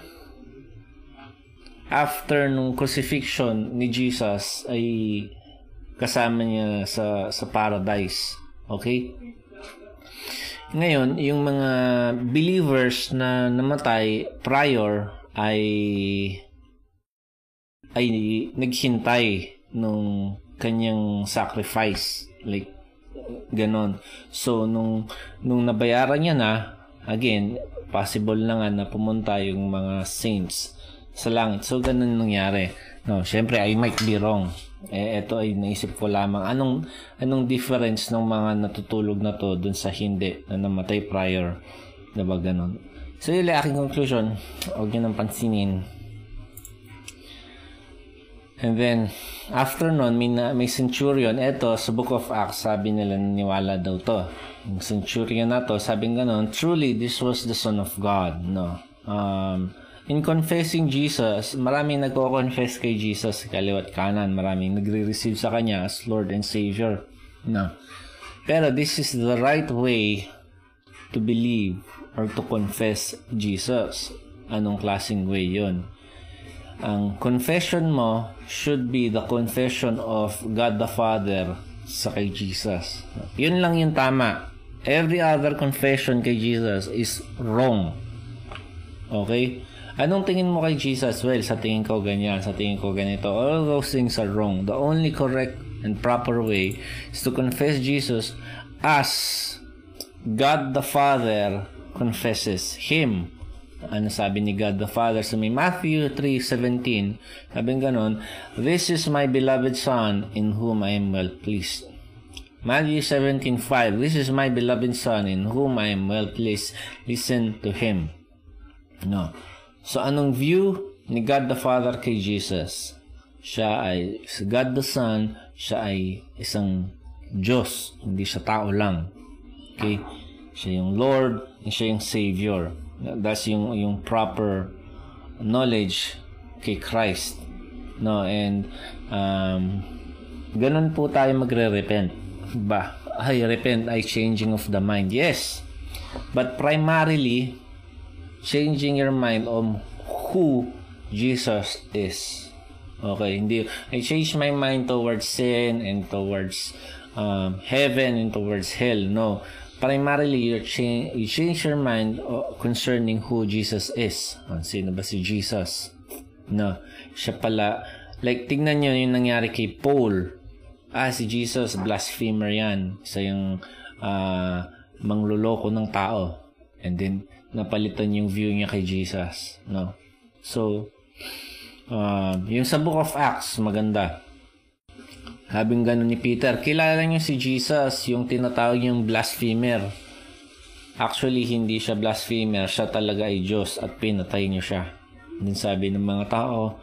after nung crucifixion ni Jesus ay kasama niya sa sa paradise. Okay? Ngayon, yung mga believers na namatay prior ay ay naghintay nung kanyang sacrifice, like ganon. So nung nung nabayaran niya na, again possible na nga na pumunta yung mga saints sa langit. So ganon nangyari. No, syempre I might be wrong. Eh ito ay naisip ko lamang. Anong anong difference ng mga natutulog na to dun sa hindi na namatay prior, diba ganon? So yun lang aking conclusion. Huwag niyo nang pansinin. And then, after nun, may, na, may centurion. Eto, sa Book of Acts, sabi nila naniwala daw to. Yung centurion na to, sabi nga nun, truly, this was the Son of God. No? Um, in confessing Jesus, maraming nagko-confess kay Jesus sa kaliwat kanan. Maraming nagre-receive sa kanya as Lord and Savior. No? Pero this is the right way to believe or to confess Jesus. Anong klaseng way yun? Ang confession mo should be the confession of God the Father sa kay Jesus. Yun lang yung tama. Every other confession kay Jesus is wrong. Okay? Anong tingin mo kay Jesus? Well, sa tingin ko ganyan, sa tingin ko ganito. All those things are wrong. The only correct and proper way is to confess Jesus as God the Father confesses Him. Ano sabi ni God the Father sa so, may Matthew three seventeen, sabing ganon, this is my beloved Son in whom I am well pleased. Matthew seventeen five, this is my beloved Son in whom I am well pleased, listen to Him. No. So anong view ni God the Father kay Jesus? Siya ay si God the Son, siya ay isang Diyos, hindi siya tao lang. Okay? Siya yung Lord, siya yung Savior. That's yung yung proper knowledge kay Christ, no? And um ganun po tayo magre-repent ba? I repent, I changing of the mind. Yes, but primarily changing your mind on who Jesus is. Okay, hindi I change my mind towards sin and towards um, heaven and towards hell. No, primarily, you change, you change your mind concerning who Jesus is. Sino ba si Jesus? No. Siya pala, like, tignan nyo yung nangyari kay Paul. Ah, si Jesus, blasphemer yan. Isa yung uh, mangluloko ng tao. And then, napalitan yung view niya kay Jesus. No. So, uh, yung sa Book of Acts, maganda. Habing gano'n ni Peter, kilala niyo si Jesus, yung tinatawag niyong blasphemer. Actually, hindi siya blasphemer. Siya talaga ay Diyos at pinatay niyo siya. Din sabi ng mga tao,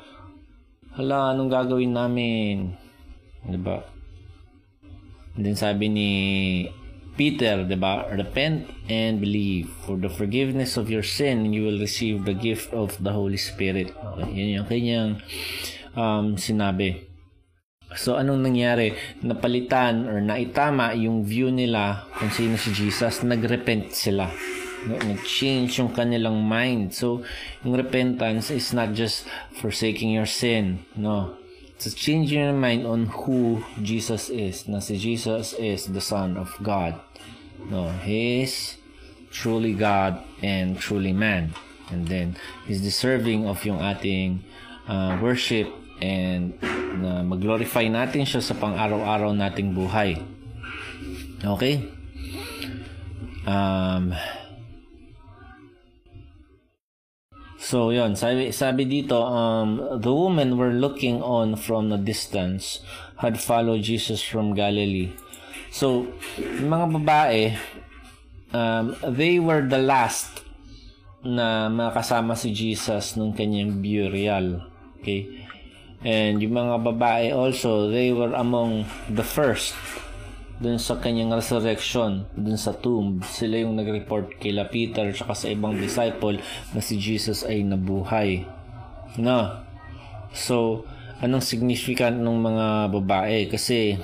hala, anong gagawin namin? Diba? Din sabi ni Peter, diba? Repent and believe for the forgiveness of your sin, you will receive the gift of the Holy Spirit. Okay, yun yung kanyang um, sinabi. So, anong nangyari? Napalitan or naitama yung view nila kung sino si Jesus. Nagrepent sila. Nag-change yung kanilang mind. So, yung repentance is not just forsaking your sin. No. It's changing your mind on who Jesus is. Na si Jesus is the Son of God. No. He is truly God and truly man. And then, He's deserving of yung ating uh, worship and uh, mag-glorify natin siya sa pang-araw-araw nating buhay. Okay? Um, so, yun. Sabi, sabi dito, um, the women were looking on from a distance, had followed Jesus from Galilee. So, mga babae, um, they were the last na makasama si Jesus nung kanyang burial. Okay? And yung mga babae also, they were among the first dun sa kanyang resurrection, dun sa tomb. Sila yung nag-report kay Peter at sa ibang disciple na si Jesus ay nabuhay. No? So, anong significant ng mga babae? Kasi,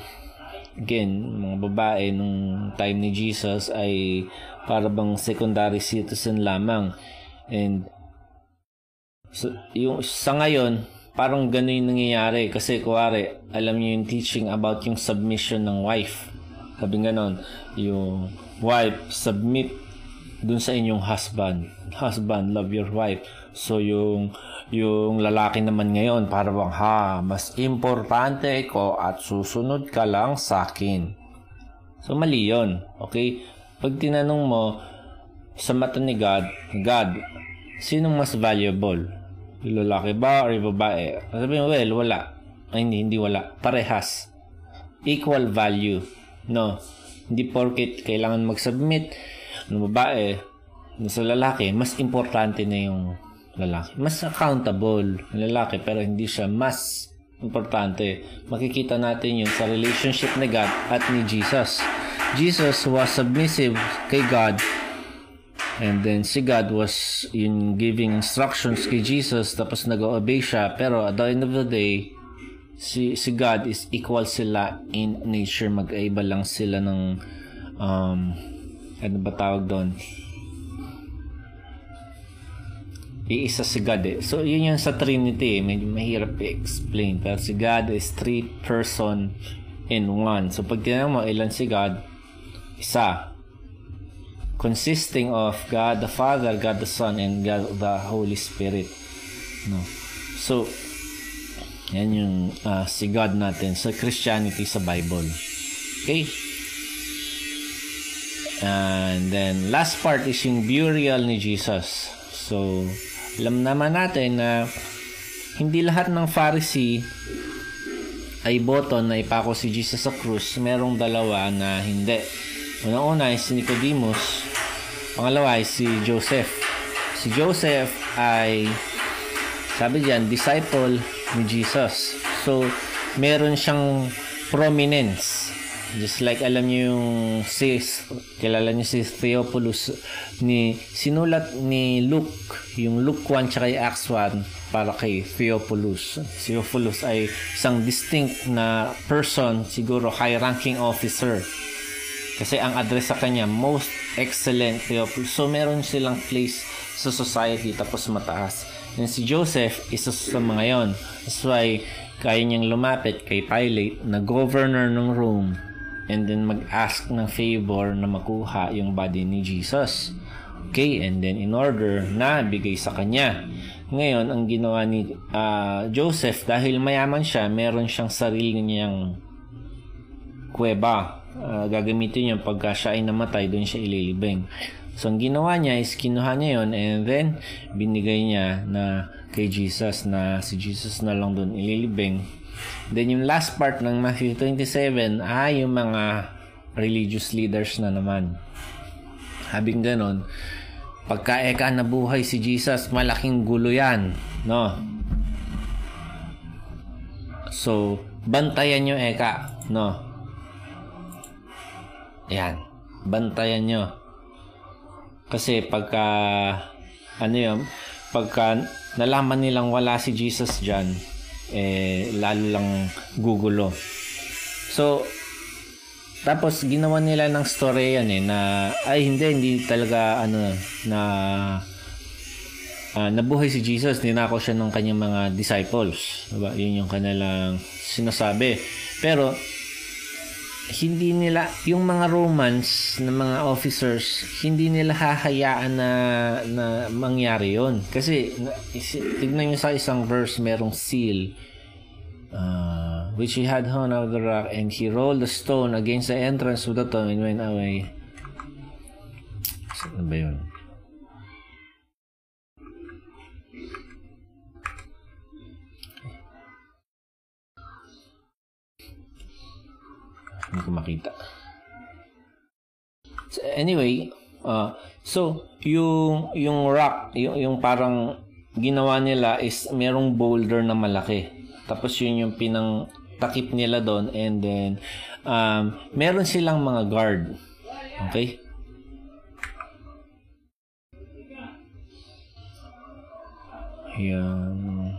again, mga babae nung time ni Jesus ay para bang secondary citizen lamang. And, so, yung, sa ngayon, parang gano'n yung nangyayari. Kasi, kuwari, alam niyo yung teaching about yung submission ng wife. Sabi nga nun, yung wife, submit dun sa inyong husband. Husband, love your wife. So, yung, yung lalaki naman ngayon, parang, ha, mas importante ko at susunod ka lang sa akin. So, mali yun. Okay? Pag tinanong mo, sa mata ni God, God, sinong mas valuable? Lalaki ba or babae? Sabihin mo, well, wala. Ay, hindi, hindi wala. Parehas. Equal value. No. Hindi porket kailangan mag-submit ng babae sa lalaki. Mas importante na yung lalaki. Mas accountable ng lalaki, pero hindi siya mas importante. Makikita natin yun sa relationship ni God at ni Jesus. Jesus was submissive kay God. And then si God was in giving instructions kay Jesus, tapos nag-obey siya, pero at the end of the day, si si God is equal sila in nature, mag-aiba lang sila ng um ano ba tawag doon? Iisa si God eh. So yun yung sa Trinity, eh. Medyo mahirap i-explain, pero si God is three person in one. So pag tinanong mo ilan si God, isa. Consisting of God the Father, God the Son, and God the Holy Spirit. No. So, yan yung uh, si God natin sa Christianity sa Bible. Okay? And then, last part is yung burial ni Jesus. So, alam naman natin na hindi lahat ng Pharisee ay boto na ipako si Jesus sa krus. Merong dalawa na hindi. Una-una ay si Nicodemus. Pangalawa ay si Joseph. Si Joseph ay, sabi diyan, disciple ni Jesus. So, meron siyang prominence. Just like, alam niyo yung si, kilala niyo si Theophilus, ni, sinulat ni Luke, yung Luke one tsaka Acts one para kay Theophilus. Theophilus ay isang distinct na person, siguro high-ranking officer. Kasi ang address sa kanya, most excellent Theophilus. So, meron silang place sa society, tapos mataas. And si Joseph, isa sa mga yon. That's why, kaya niyang lumapit kay Pilate na governor ng Rome and then mag-ask ng favor na makuha yung body ni Jesus. Okay, and then in order na bigay sa kanya. Ngayon, ang ginawa ni uh, Joseph, dahil mayaman siya, meron siyang sarili niyang kuweba. Uh, gagamitin yung pagka siya ay namatay, doon siya ililibing. So, ang ginawa niya is kinuha niya yun and then binigay niya na kay Jesus, na si Jesus na lang doon ililibing. Then, yung last part ng Matthew twenty-seven ah, yung mga religious leaders na naman. Habing ganon, pagka eka nabuhay si Jesus, malaking gulo yan. No? So, bantayan yung eka. No? Ayan, bantayan nyo. Kasi pagka, ano yun, pagka nalaman nilang wala si Jesus dyan, eh, lalo lang gugulo. So, tapos ginawa nila ng story yan eh, na, ay hindi, hindi talaga, ano, na, uh, nabuhay si Jesus, dinako siya ng kanyang mga disciples. Diba? Yun yung kanilang sinasabi. Pero, hindi nila, yung mga Romans na mga officers, hindi nila hahayaan na, na mangyari yun. Kasi, tignan nyo sa isang verse, merong seal, uh, which he had hung out of the rock, and he rolled the stone against the entrance of the tomb and went away. Saan ba yun? Hindi ko makita. So anyway, uh, so yung yung rock, yung, yung parang ginawa nila is merong boulder na malaki. Tapos yun yung pinang takip nila doon, and then um, meron silang mga guard. Okay? Yan.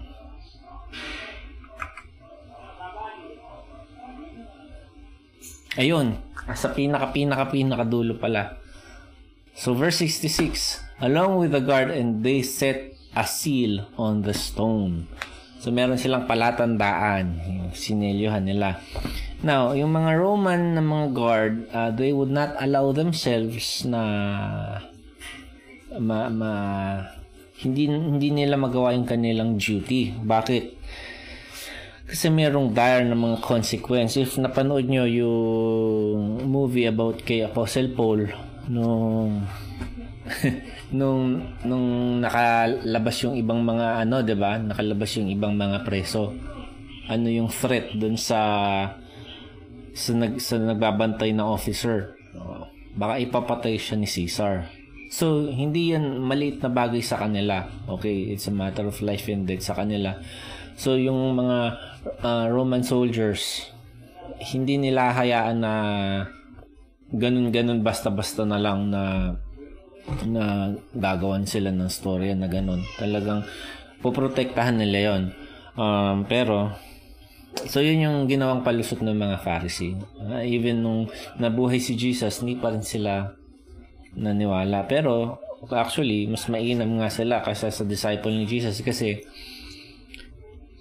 Ayun, sa pinaka-pinaka-pinakadulo pala. So, verse sixty-six, along with the guard, and they set a seal on the stone. So, meron silang palatandaan, sinelyohan nila. Now, yung mga Roman na mga guard, uh, they would not allow themselves na ma, ma, hindi, hindi nila magawa yung kanilang duty. Bakit? Kasi merong dire na mga consequence. If napanood nyo yung movie about kay Apostle Paul, nung nung nung nakalabas yung ibang mga ano, 'di ba? Nakalabas yung ibang mga preso. Ano yung threat doon sa sa, nag, sa nagbabantay na officer? Baka ipapatay siya ni Caesar. So, hindi yan maliit na bagay sa kanila. Okay, it's a matter of life and death sa kanila. So, yung mga uh, Roman soldiers, hindi nila hayaan na ganun-ganun basta-basta na lang na na gagawan sila ng storya na ganun. Talagang poprotektahan nila yon. Um, pero, so yun yung ginawang palusot ng mga Pharisee. Uh, even nung nabuhay si Jesus, hindi pa rin sila naniwala. Pero, actually, mas mainam nga sila kaysa sa disciple ni Jesus, kasi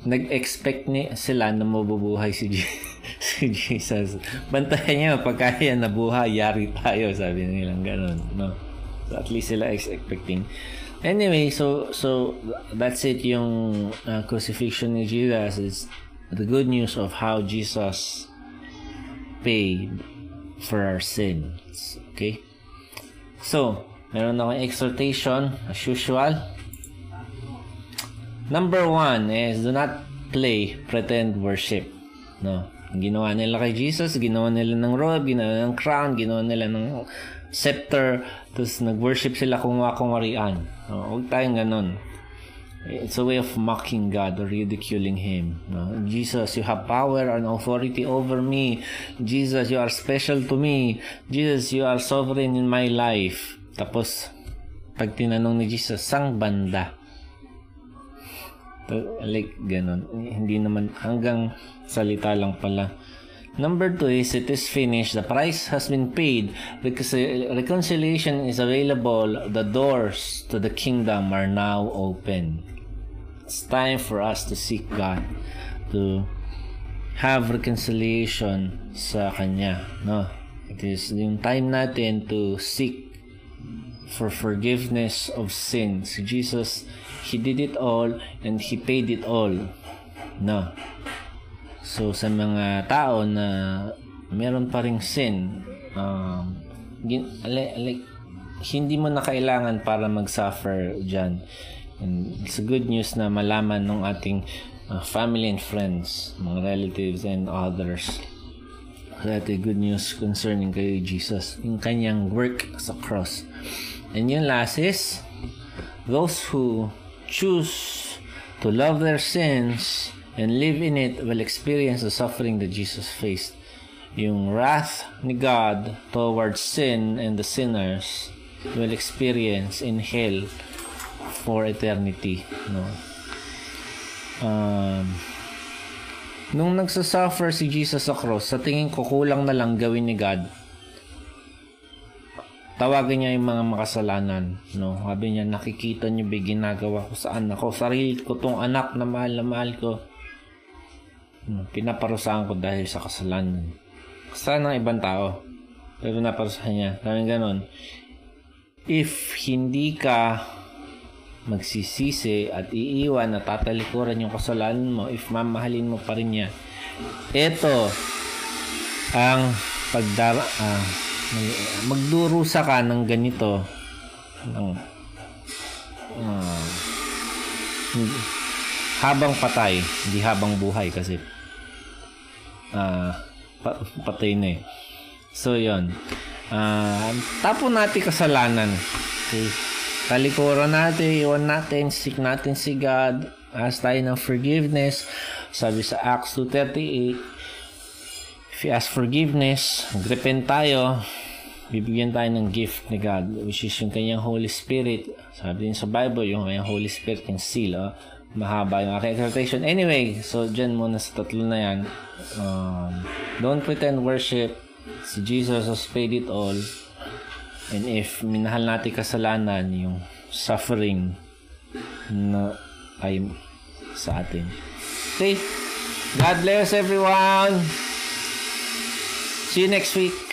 nag-expect ni sila na mabubuhay si, Je- si Jesus. Bantayan niya, pagkaya nabuhay, yari tayo, sabi nilang ganun, no? So at least sila expecting. Anyway, so so that's it, yung uh, crucifixion ni Jesus is the good news of how Jesus paid for our sins. Okay? So, meron na akong exhortation as usual. Number one is, do not play pretend worship. No, ginawa nila kay Jesus, ginawa nila ng robe, ginawa ng crown, ginawa nila ng scepter, tapos nag-worship sila kung wakumarian. No, huwag tayong ganun. It's a way of mocking God or ridiculing Him. No? Jesus, you have power and authority over me. Jesus, you are special to me. Jesus, you are sovereign in my life. Tapos, pag tinanong ni Jesus, sang banda? Like, ganun. Hindi naman, hanggang salita lang pala. Number two is, it is finished. The price has been paid. Recon- reconciliation is available. The doors to the kingdom are now open. It's time for us to seek God, to have reconciliation sa Kanya. No? It is yung time natin to seek for forgiveness of sins. Jesus, He did it all, and He paid it all. No. So, sa mga tao na meron pa ring sin, um, gin, like, like, hindi mo na kailangan para mag-suffer dyan. And it's good news na malaman ng ating uh, family and friends, mga relatives and others. That's the good news concerning kay Jesus, yung kanyang work sa cross. And yung last is, those who choose to love their sins and live in it will experience the suffering that Jesus faced. Yung wrath ni God towards sin and the sinners will experience in hell for eternity. No? Um, nung nagsasuffer si Jesus sa cross, sa tingin ko kulang na lang gawin ni God. Tawagin niya yung mga makasalanan, no? Sabi niya, nakikita niyo ba ginagawa ko sa anak ko? Sarili ko tong anak na mahal na mahal ko. Pinaparusahan ko dahil sa kasalanan. sa ng ibang tao, pero na para sa kanya. Parang ganun. If hindi ka magsisisi at iiwan na tatalikuran yung kasalanan mo, if mamahalin mo pa rin niya, ito ang pagdara, ah, magdurusa ka ng ganito ng ah, habang patay, hindi habang buhay kasi ah, patay na eh. So yun, ah, tapo natin kasalanan, okay? Talikuran natin, iwan natin, seek natin si God, ask tayo ng forgiveness. Sabi sa Acts two thirty-eight, if you ask forgiveness, repent tayo, bibigyan tayo ng gift ni God, which is yung kanyang Holy Spirit. Sabi din sa Bible, yung kanyang Holy Spirit, yung seal, oh. Mahaba yung aking exhortation. Anyway, so dyan muna sa tatlo na yan. um, Don't pretend worship. Si Jesus has paid it all. And if minahal natin kasalanan, yung suffering na ay sa atin. Okay? God bless everyone. See you next week.